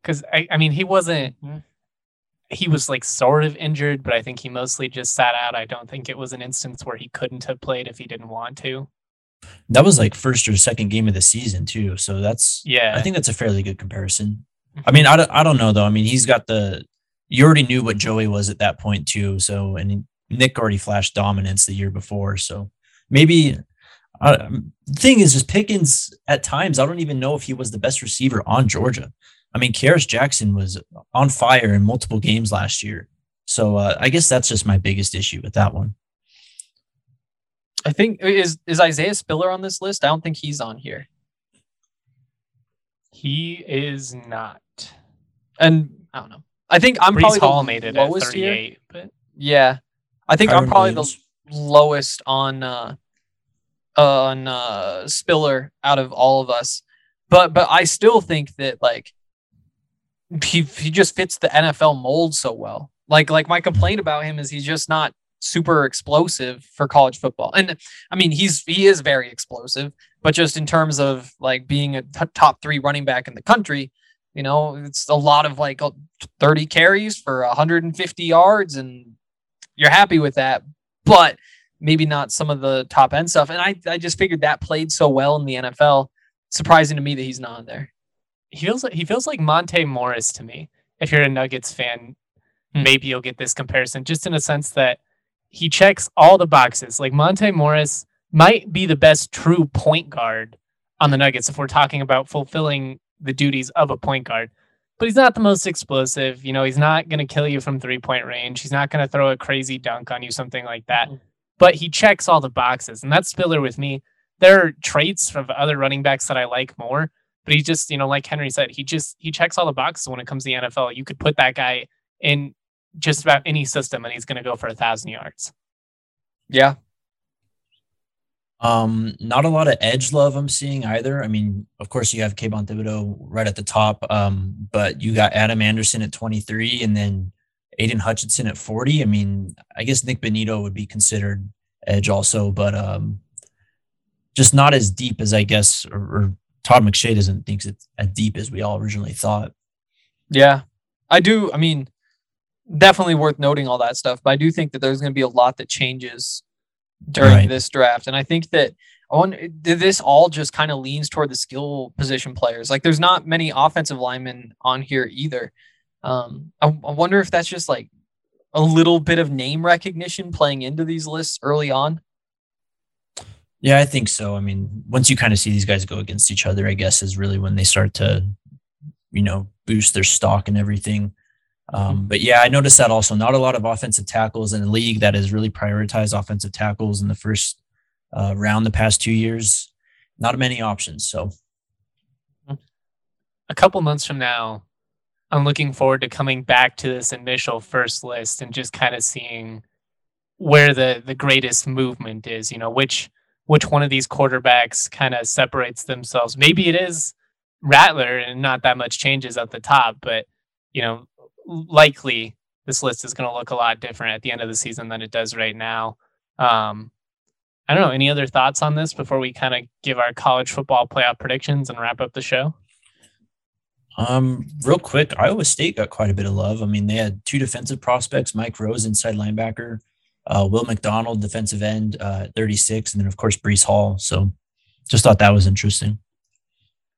Because, I, I mean, he wasn't, he was like sort of injured, but I think he mostly just sat out. I don't think it was an instance where he couldn't have played if he didn't want to. That was like first or second game of the season too. So that's, yeah, I think that's a fairly good comparison. I mean, I don't, I don't know though. I mean, he's got the, you already knew what Joey was at that point too. So, and Nick already flashed dominance the year before. So maybe uh, the thing is just Pickens at times, I don't even know if he was the best receiver on Georgia. I mean, Kerris Jackson was on fire in multiple games last year. So uh, I guess that's just my biggest issue with that one. I think is, is Isaiah Spiller on this list? I don't think he's on here. He is not. And I don't know. I think I'm Brees probably Hall the made it lowest at thirty-eight, here. But yeah, I think Byron I'm probably Williams. the lowest on uh, on uh, Spiller out of all of us. But but I still think that like he he just fits the N F L mold so well. Like like my complaint about him is he's just not super explosive for college football. And I mean he's he is very explosive, but just in terms of like being a t- top three running back in the country. You know, it's a lot of like thirty carries for one hundred fifty yards, and you're happy with that, but maybe not some of the top end stuff. And I, I just figured that played so well in the N F L. Surprising to me that he's not on there. He feels like he feels like Monte Morris to me. If you're a Nuggets fan, hmm. maybe you'll get this comparison, just in a sense that he checks all the boxes. Like Monte Morris might be the best true point guard on the Nuggets if we're talking about fulfilling the duties of a point guard, but he's not the most explosive. You know, he's not going to kill you from three point range. He's not going to throw a crazy dunk on you, something like that, mm-hmm. but he checks all the boxes, and that's Spiller with me. There are traits of other running backs that I like more, But he just, you know, like Henry said, he just, he checks all the boxes when it comes to the N F L. You could put that guy in just about any system and he's going to go for a thousand yards. Yeah. Um, not a lot of edge love I'm seeing either. I mean, of course you have Kayvon Thibodeaux right at the top, um, but you got Adam Anderson at twenty-three and then Aiden Hutchinson at forty. I mean, I guess Nick Benito would be considered edge also, but um, just not as deep as I guess, or, or Todd McShay doesn't think it's as deep as we all originally thought. Yeah, I do. I mean, definitely worth noting all that stuff, but I do think that there's going to be a lot that changes during right. this draft. And I think that on this all just kind of leans toward the skill position players. Like there's not many offensive linemen on here either. Um, I, I wonder if that's just like a little bit of name recognition playing into these lists early on. Yeah, I think so. I mean, once you kind of see these guys go against each other, I guess is really when they start to, you know, boost their stock and everything. Um, but yeah, I noticed that also not a lot of offensive tackles in a league that has really prioritized offensive tackles in the first uh, round the past two years. Not many options. So a couple months from now, I'm looking forward to coming back to this initial first list and just kind of seeing where the, the greatest movement is, you know, which, which one of these quarterbacks kind of separates themselves. Maybe it is Rattler and not that much changes at the top, but you know, likely this list is going to look a lot different at the end of the season than it does right now. Um, I don't know. Any other thoughts on this before we kind of give our college football playoff predictions and wrap up the show? Um, real quick, Iowa State got quite a bit of love. I mean, they had two defensive prospects, Mike Rose, inside linebacker, uh, Will McDonald, defensive end, uh, thirty-six. And then of course, Breece Hall. So just thought that was interesting.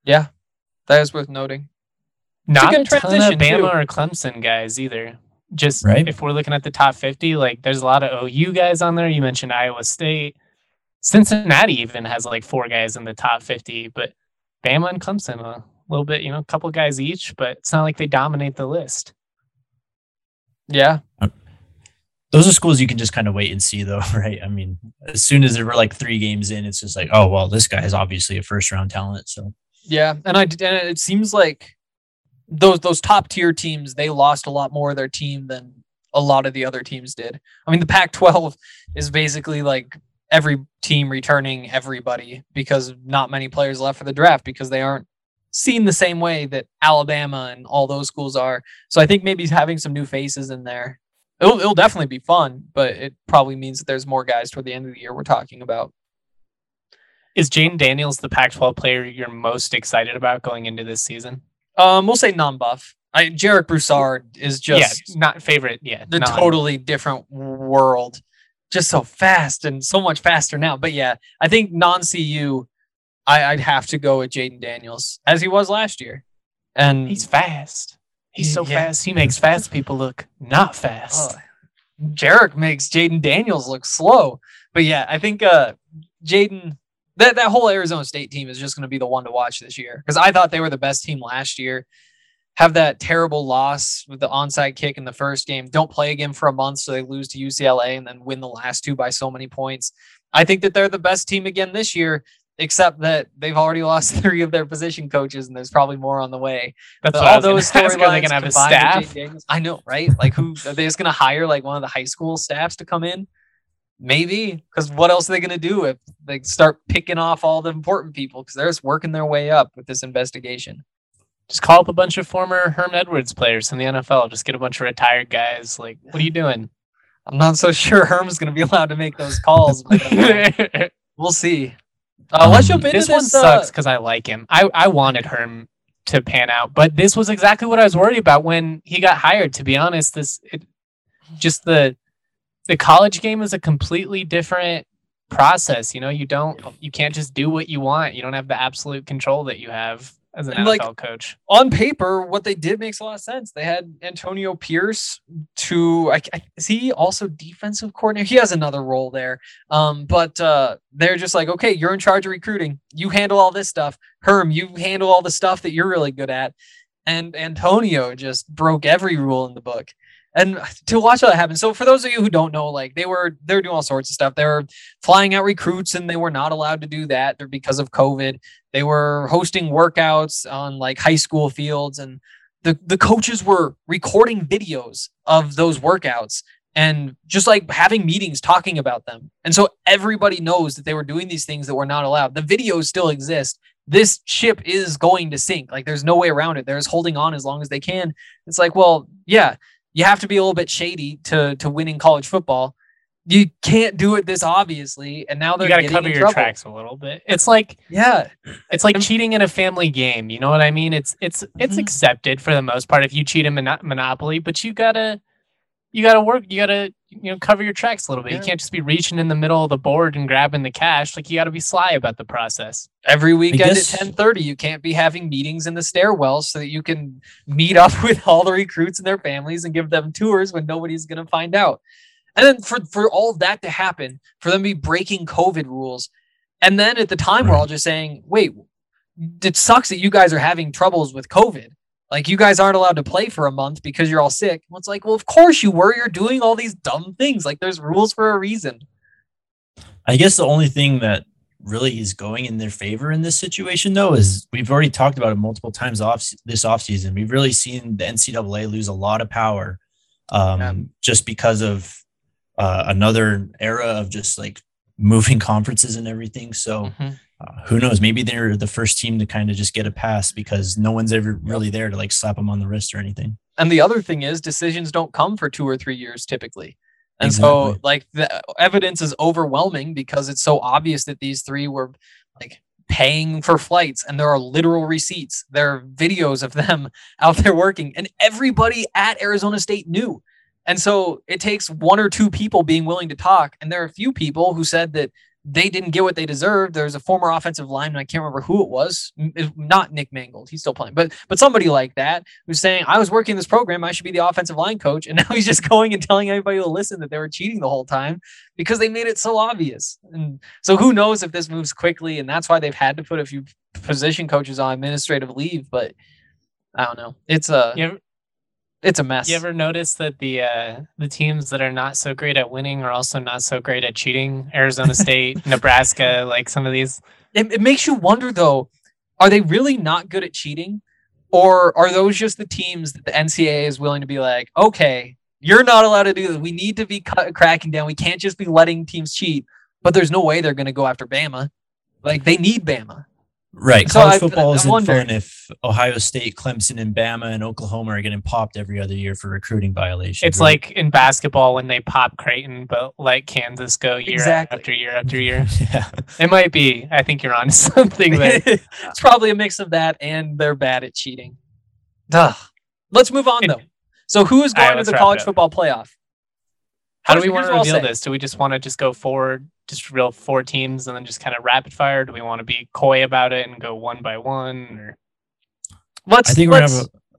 Yeah, that is worth noting. Not a ton of Bama or Clemson guys either. Just right? If we're looking at the top fifty, like there's a lot of O U guys on there. You mentioned Iowa State. Cincinnati even has like four guys in the top fifty, but Bama and Clemson a little bit, you know, a couple guys each, but it's not like they dominate the list. Yeah. Those are schools you can just kind of wait and see though, right? I mean, as soon as there were like three games in, it's just like, oh, well, this guy is obviously a first round talent. So yeah. And I and it seems like Those those top tier teams, they lost a lot more of their team than a lot of the other teams did. I mean, the Pac twelve is basically like every team returning everybody because not many players left for the draft because they aren't seen the same way that Alabama and all those schools are. So I think maybe having some new faces in there, it'll, it'll definitely be fun, but it probably means that there's more guys toward the end of the year we're talking about. Is Jayden Daniels the Pac twelve player you're most excited about going into this season? Um, we'll say non-buff. I, Jarek Broussard is just yeah, not favorite. Yeah, the non. Totally different world. Just so fast and so much faster now. But yeah, I think non-C U, I, I'd have to go with Jayden Daniels as he was last year. And he's fast. He's so yeah. fast. He makes fast people look not fast. Uh, Jarek makes Jayden Daniels look slow. But yeah, I think uh, Jayden. That that whole Arizona State team is just going to be the one to watch this year because I thought they were the best team last year. Have that terrible loss with the onside kick in the first game. Don't play again for a month, so they lose to U C L A and then win the last two by so many points. I think that they're the best team again this year, except that they've already lost three of their position coaches, and there's probably more on the way. That's all those storylines. Are they going to have a staff? I know, right? Like, who are they just going to hire? Like one of the high school staffs to come in? Maybe, because what else are they going to do if they start picking off all the important people? Because they're just working their way up with this investigation. Just call up a bunch of former Herm Edwards players in the N F L. Just get a bunch of retired guys. Like, what are you doing? I'm not so sure Herm's going to be allowed to make those calls. But we'll see. Uh, um, let's jump into this. This one sucks because uh, I like him. I, I wanted Herm to pan out, but this was exactly what I was worried about when he got hired. To be honest, this it, just the. The college game is a completely different process. You know, you don't, you can't just do what you want. You don't have the absolute control that you have as an N F L like, coach. On paper, what they did makes a lot of sense. They had Antonio Pierce to, I, I, is he also defensive coordinator? He has another role there. Um, but uh, they're just like, okay, you're in charge of recruiting. You handle all this stuff. Herm, you handle all the stuff that you're really good at. And Antonio just broke every rule in the book. And to watch all that happen. So for those of you who don't know, like they were, they're doing all sorts of stuff. They were flying out recruits and they were not allowed to do that because of COVID. They were hosting workouts on like high school fields, and the, the coaches were recording videos of those workouts and just like having meetings talking about them. And so everybody knows that they were doing these things that were not allowed. The videos still exist. This ship is going to sink. Like, there's no way around it. They're just holding on as long as they can. It's like, well, yeah, you have to be a little bit shady to, to win in college football. You can't do it this obviously. And now they're getting in trouble. You got to cover your tracks a little bit. It's like, yeah, it's like cheating in a family game. You know what I mean? It's, it's, it's mm-hmm. accepted for the most part if you cheat in mon- Monopoly, but you gotta, you gotta work. You gotta, you know, cover your tracks a little bit. Yeah. You can't just be reaching in the middle of the board and grabbing the cash. Like, you got to be sly about the process. Every weekend guess, at ten thirty, you can't be having meetings in the stairwells so that you can meet up with all the recruits and their families and give them tours when nobody's going to find out. And then for, for all that to happen, for them to be breaking COVID rules. And then at the time, we're all just saying, wait, it sucks that you guys are having troubles with COVID. Like, you guys aren't allowed to play for a month because you're all sick. Well, it's like, well, of course you were. You're doing all these dumb things. Like, there's rules for a reason. I guess the only thing that really is going in their favor in this situation, though, is we've already talked about it multiple times off this offseason. We've really seen the N C double A lose a lot of power um, yeah. just because of uh, another era of just, like, moving conferences and everything. So mm-hmm. uh, who knows, maybe they're the first team to kind of just get a pass because no one's ever really there to like slap them on the wrist or anything. And the other thing is decisions don't come for two or three years typically. And exactly. so like the evidence is overwhelming because it's so obvious that these three were like paying for flights, and there are literal receipts. There are videos of them out there working, and everybody at Arizona State knew. And so it takes one or two people being willing to talk. And there are a few people who said that they didn't get what they deserved. There's a former offensive lineman, I can't remember who it was, not Nick Mangold, he's still playing, but but somebody like that who's saying, I was working this program, I should be the offensive line coach. And now he's just going and telling everybody to listen that they were cheating the whole time because they made it so obvious. And so who knows if this moves quickly, and that's why they've had to put a few position coaches on administrative leave. But I don't know. It's a... Yeah. It's a mess. You ever notice that the uh, the teams that are not so great at winning are also not so great at cheating? Arizona State, Nebraska, like some of these. It, it makes you wonder, though, are they really not good at cheating? Or are those just the teams that the N C double A is willing to be like, okay, you're not allowed to do this. We need to be cu- cracking down. We can't just be letting teams cheat. But there's no way they're going to go after Bama. Like, they need Bama. Right. So college football I've, I've isn't fun if Ohio State, Clemson, and Bama and Oklahoma are getting popped every other year for recruiting violations. It's right? Like in basketball when they pop Creighton, but like Kansas go year exactly. after year after year. Yeah. It might be. I think you're on something there. It's probably a mix of that and they're bad at cheating. Duh. Let's move on, though. So who is going right, to the college football playoff? How, How do we want to reveal this? Do we just want to just go forward, just real four teams and then just kind of rapid fire? Do we want to be coy about it and go one by one? Or let's, I think let's... we're gonna have a,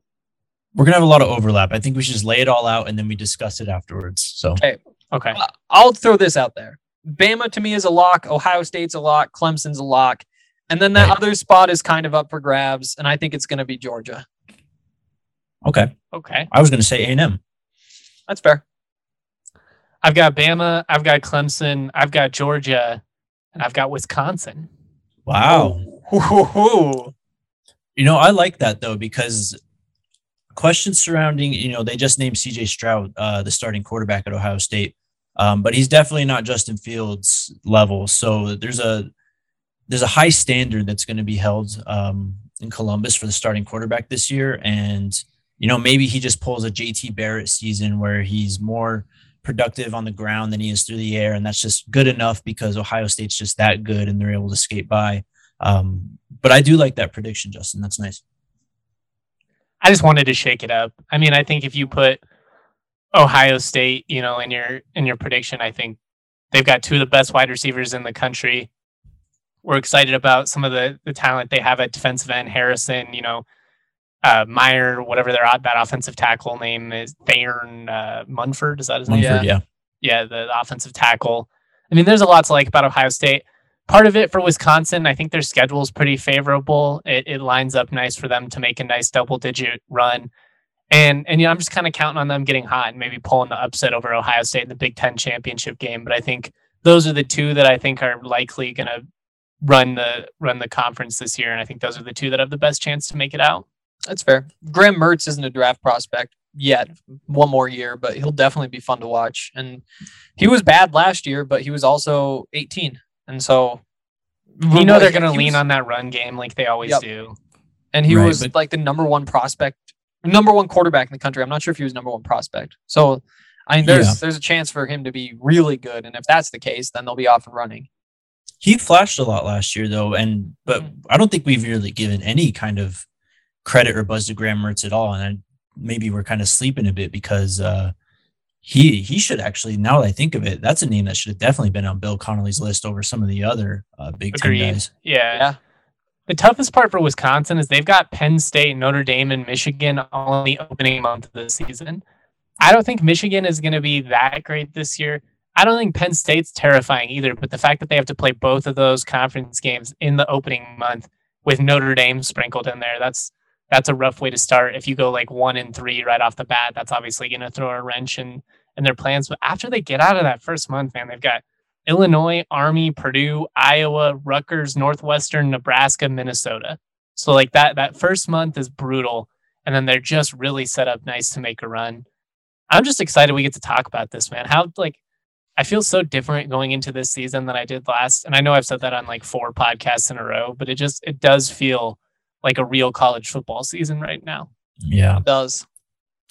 we're gonna have a lot of overlap. I think we should just lay it all out and then we discuss it afterwards. So okay, okay. Uh, I'll throw this out there. Bama to me is a lock. Ohio State's a lock. Clemson's a lock, and then that right. other spot is kind of up for grabs. And I think it's gonna be Georgia. Okay. Okay. I was gonna say A and M. That's fair. I've got Bama, I've got Clemson, I've got Georgia, and I've got Wisconsin. Wow. Ooh. You know, I like that, though, because questions surrounding, you know, they just named C J Stroud, uh, the starting quarterback at Ohio State, um, but he's definitely not Justin Fields level. So there's a there's a high standard that's going to be held um, in Columbus for the starting quarterback this year. And, you know, maybe he just pulls a J T Barrett season where he's more productive on the ground than he is through the air, and that's just good enough because Ohio State's just that good and they're able to skate by. Um, but I do like that prediction, Justin. That's nice. I just wanted to shake it up. I mean, I think if you put Ohio State, you know, in your in your prediction, I think they've got two of the best wide receivers in the country. We're excited about some of the the talent they have at defensive end, Harrison, you know, Uh, Meyer, whatever their that offensive tackle name is, Theron uh, Munford, is that his Munford, name? Yeah. Yeah, the, the offensive tackle. I mean, there's a lot to like about Ohio State. Part of it for Wisconsin, I think their schedule is pretty favorable. It, it lines up nice for them to make a nice double-digit run. And, and you know, I'm just kind of counting on them getting hot and maybe pulling the upset over Ohio State in the Big Ten championship game. But I think those are the two that I think are likely going to run the run the conference this year, and I think those are the two that have the best chance to make it out. That's fair. Graham Mertz isn't a draft prospect yet, one more year, but he'll definitely be fun to watch. And he was bad last year, but he was also eighteen, and so you know they're going to lean was, on that run game like they always yep. do. And he right, was but, like the number one prospect, number one quarterback in the country. I'm not sure if he was number one prospect. So I mean, there's yeah. there's a chance for him to be really good, and if that's the case, then they'll be off and running. He flashed a lot last year, though, and but I don't think we've really given any kind of credit or buzz to Graham Mertz at all. And I, maybe we're kind of sleeping a bit because uh, he he should actually, now that I think of it, that's a name that should have definitely been on Bill Connelly's list over some of the other uh, Big Agreed. Ten guys. Yeah. yeah. The toughest part for Wisconsin is they've got Penn State, Notre Dame, and Michigan all in the opening month of the season. I don't think Michigan is going to be that great this year. I don't think Penn State's terrifying either, but the fact that they have to play both of those conference games in the opening month with Notre Dame sprinkled in there, that's that's a rough way to start. If you go like one and three right off the bat, that's obviously going to throw a wrench in, in their plans. But after they get out of that first month, man, they've got Illinois, Army, Purdue, Iowa, Rutgers, Northwestern, Nebraska, Minnesota. So like that that first month is brutal, and then they're just really set up nice to make a run. I'm just excited we get to talk about this, man. How like I feel so different going into this season than I did last. And I know I've said that on like four podcasts in a row, but it just, it does feel like a real college football season right now. Yeah, it does.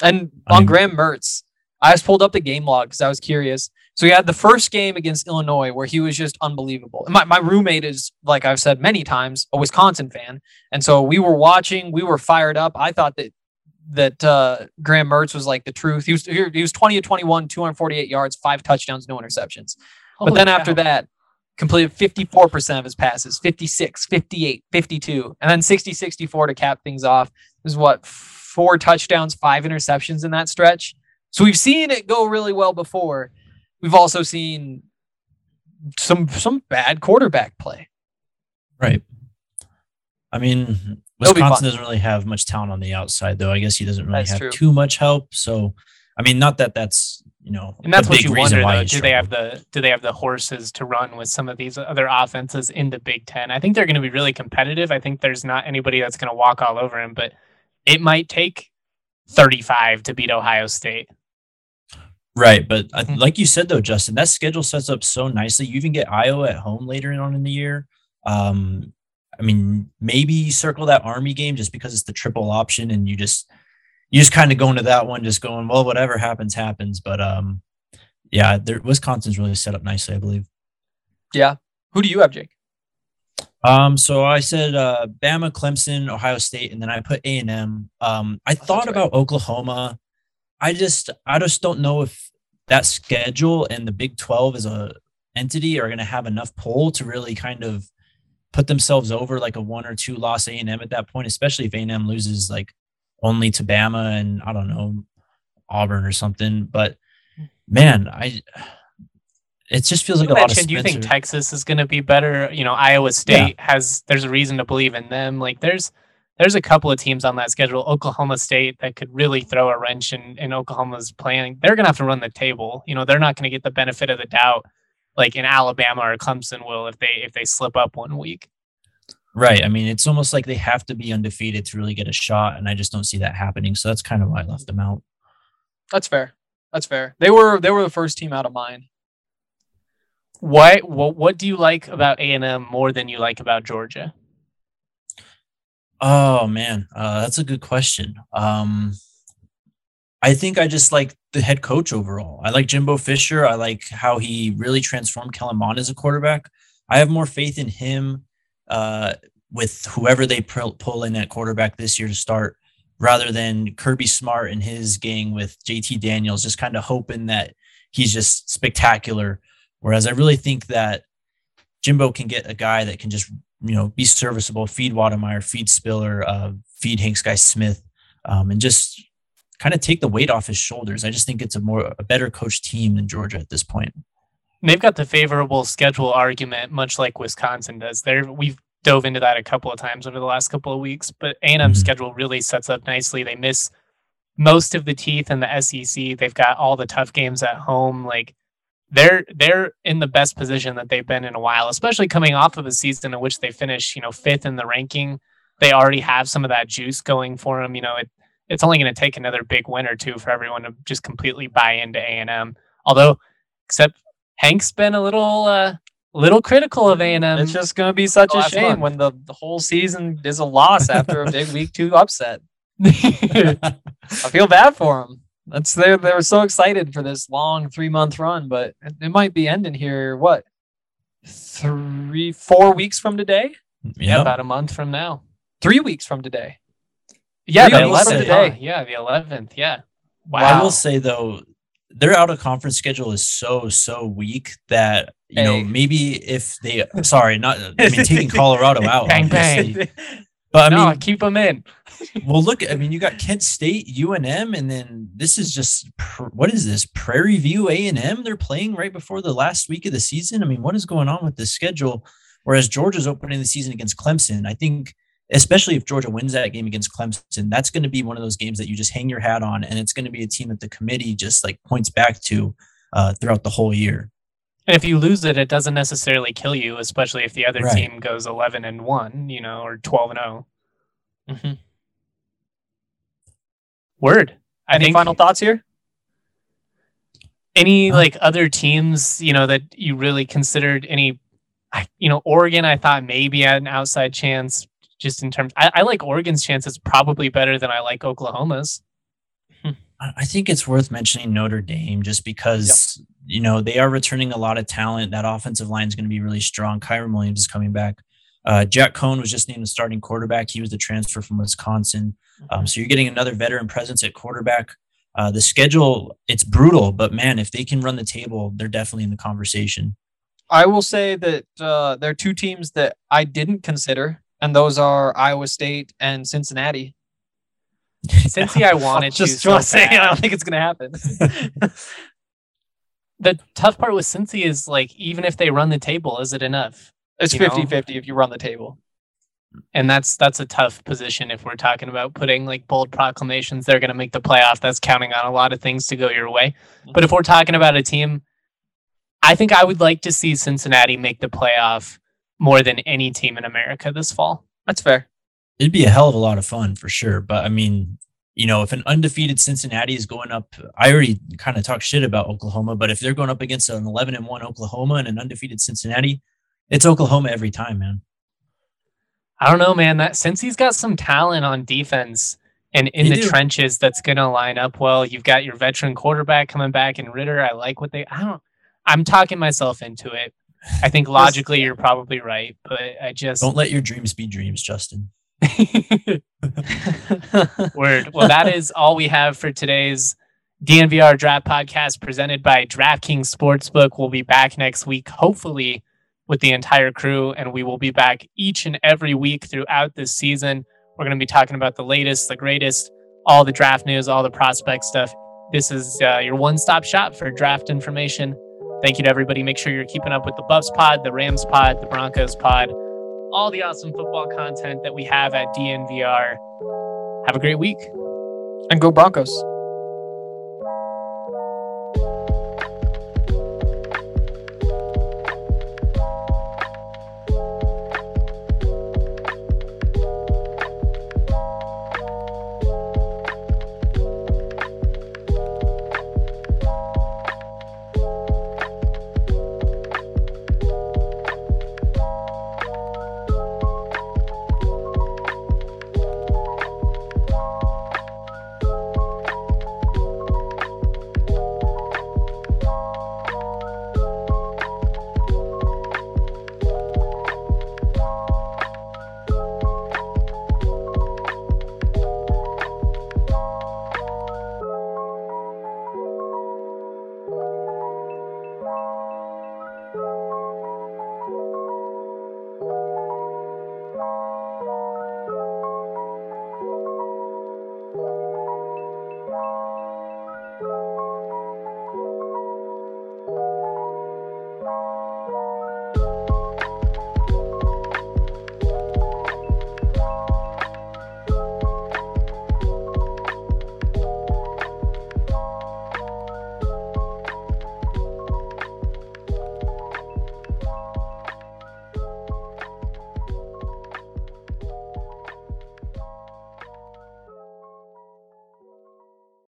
And on I'm... Graham Mertz, I just pulled up the game log because I was curious. So he had the first game against Illinois where he was just unbelievable. And my, my roommate is, like I've said many times, a Wisconsin fan. And so we were watching, we were fired up. I thought that that uh, Graham Mertz was like the truth. He was he was twenty of twenty-one, two hundred forty-eight yards, five touchdowns, no interceptions. Holy but then cow. After that, completed fifty-four percent of his passes, fifty-six, fifty-eight, fifty-two, and then sixty sixty-four to cap things off. There's what, four touchdowns, five interceptions in that stretch. So we've seen it go really well before. We've also seen some some bad quarterback play. Right. I mean, Wisconsin doesn't really have much talent on the outside, though. I guess he doesn't really that's have true. Too much help. So, I mean, not that that's, you know, and that's what you wonder, though. Do they have the do they have the horses to run with some of these other offenses in the Big Ten? I think they're going to be really competitive. I think there's not anybody that's going to walk all over him, but it might take thirty-five to beat Ohio State. Right, but I, like you said, though, Justin, that schedule sets up so nicely. You even get Iowa at home later on in the year. Um I mean, maybe circle that Army game just because it's the triple option, and you just you just kind of go into that one just going, well, whatever happens, happens. But, um, yeah, there, Wisconsin's really set up nicely, I believe. Yeah. Who do you have, Jake? Um, so I said uh, Bama, Clemson, Ohio State, and then I put A and M. Um, I oh, thought about right. Oklahoma. I just I just don't know if that schedule and the Big twelve as a entity are going to have enough pull to really kind of put themselves over like a one or two loss A and M at that point, especially if A and M loses like only to Bama and I don't know, Auburn or something. But man, I it just feels you like a lot of Spencer. Do you think Texas is going to be better? You know, Iowa State yeah. has there's a reason to believe in them. Like there's there's a couple of teams on that schedule. Oklahoma State that could really throw a wrench in, in Oklahoma's planning. They're going to have to run the table. You know, they're not going to get the benefit of the doubt like in Alabama or Clemson will if they if they slip up one week. Right. I mean, it's almost like they have to be undefeated to really get a shot, and I just don't see that happening. So that's kind of why I left them out. That's fair. That's fair. They were they were the first team out of mine. What what, what do you like about A and M more than you like about Georgia? Oh, man, uh, that's a good question. Um, I think I just like the head coach overall. I like Jimbo Fisher. I like how he really transformed Kellen Mond as a quarterback. I have more faith in him uh, with whoever they pull in at quarterback this year to start rather than Kirby Smart and his gang with J T Daniels, just kind of hoping that he's just spectacular. Whereas I really think that Jimbo can get a guy that can just, you know, be serviceable, feed Wademeyer, feed Spiller, uh, feed Hanks Guy Smith, um, and just kind of take the weight off his shoulders. I just think it's a more a better coach team than Georgia at this point. They've got the favorable schedule argument, much like Wisconsin does. There, we've dove into that a couple of times over the last couple of weeks, but A and M's mm-hmm. schedule really sets up nicely. They miss most of the teeth in the S E C. They've got all the tough games at home. Like they're they're in the best position that they've been in a while, especially coming off of a season in which they finished, you know, fifth in the ranking. They already have some of that juice going for them. You know, it it's only going to take another big win or two for everyone to just completely buy into A and M. Although, except Hank's been a little uh, little critical of A and M. It's just going to be such a shame month. when the, the whole season is a loss after a big week two upset. I feel bad for them. That's they they were so excited for this long three month run, but it might be ending here. What, three four weeks from today? Yeah, about a month from now. Three weeks from today. Yeah, the eleventh. Yeah, the eleventh. Yeah. Wow. Well, I will say though, their out of conference schedule is so so weak that you hey. know maybe if they sorry not I mean taking Colorado out bang bang. But, I no, mean, keep them in. Well, look, I mean, you got Kent State, U N M, and then this is just, what is this, Prairie View A and M? They're playing right before the last week of the season. I mean, what is going on with this schedule? Whereas Georgia's opening the season against Clemson, I think, especially if Georgia wins that game against Clemson, that's going to be one of those games that you just hang your hat on, and it's going to be a team that the committee just, like, points back to uh, throughout the whole year. And if you lose it, it doesn't necessarily kill you, especially if the other right. team goes eleven and one, you know, or twelve and zero. Mm-hmm. Word. I Any think, final thoughts here? Any uh, like other teams, you know, that you really considered? Any, you know, Oregon? I thought maybe had an outside chance, just in terms. I, I like Oregon's chances probably better than I like Oklahoma's. I think it's worth mentioning Notre Dame just because, yep. you know, they are returning a lot of talent. That offensive line is going to be really strong. Kyron Williams is coming back. Uh, Jack Cohn was just named the starting quarterback. He was the transfer from Wisconsin. Um, so you're getting another veteran presence at quarterback. Uh, the schedule, it's brutal, but man, if they can run the table, they're definitely in the conversation. I will say that uh, there are two teams that I didn't consider, and those are Iowa State and Cincinnati. Cincy, I wanted to just so saying I don't think it's gonna happen. The tough part with Cincy is like, even if they run the table, is it enough? It's fifty fifty if you run the table, and that's that's a tough position if we're talking about putting like bold proclamations. They're gonna make the playoff. That's counting on a lot of things to go your way. Mm-hmm. But if we're talking about a team, I think I would like to see Cincinnati make the playoff more than any team in America this fall. That's fair. It'd be a hell of a lot of fun for sure. But I mean, you know, if an undefeated Cincinnati is going up, I already kind of talk shit about Oklahoma, but if they're going up against an eleven and one Oklahoma and an undefeated Cincinnati, it's Oklahoma every time, man. I don't know, man. That since he's got some talent on defense and in they the do. trenches, that's going to line up well. You've got your veteran quarterback coming back in Ritter. I like what they, I don't, I'm talking myself into it. I think logically you're probably right, but I just. Don't let your dreams be dreams, Justin. Word. Well, that is all we have for today's D N V R Draft Podcast presented by DraftKings Sportsbook. We'll be back next week, hopefully with the entire crew, and we will be back each and every week throughout this season. We're going to be talking about the latest, the greatest, all the draft news, all the prospect stuff. This is uh, your one-stop shop for draft information. Thank you to everybody. Make sure you're keeping up with the Buffs pod, the Rams pod, the Broncos pod, all the awesome football content that we have at D N V R. Have a great week. And go Broncos.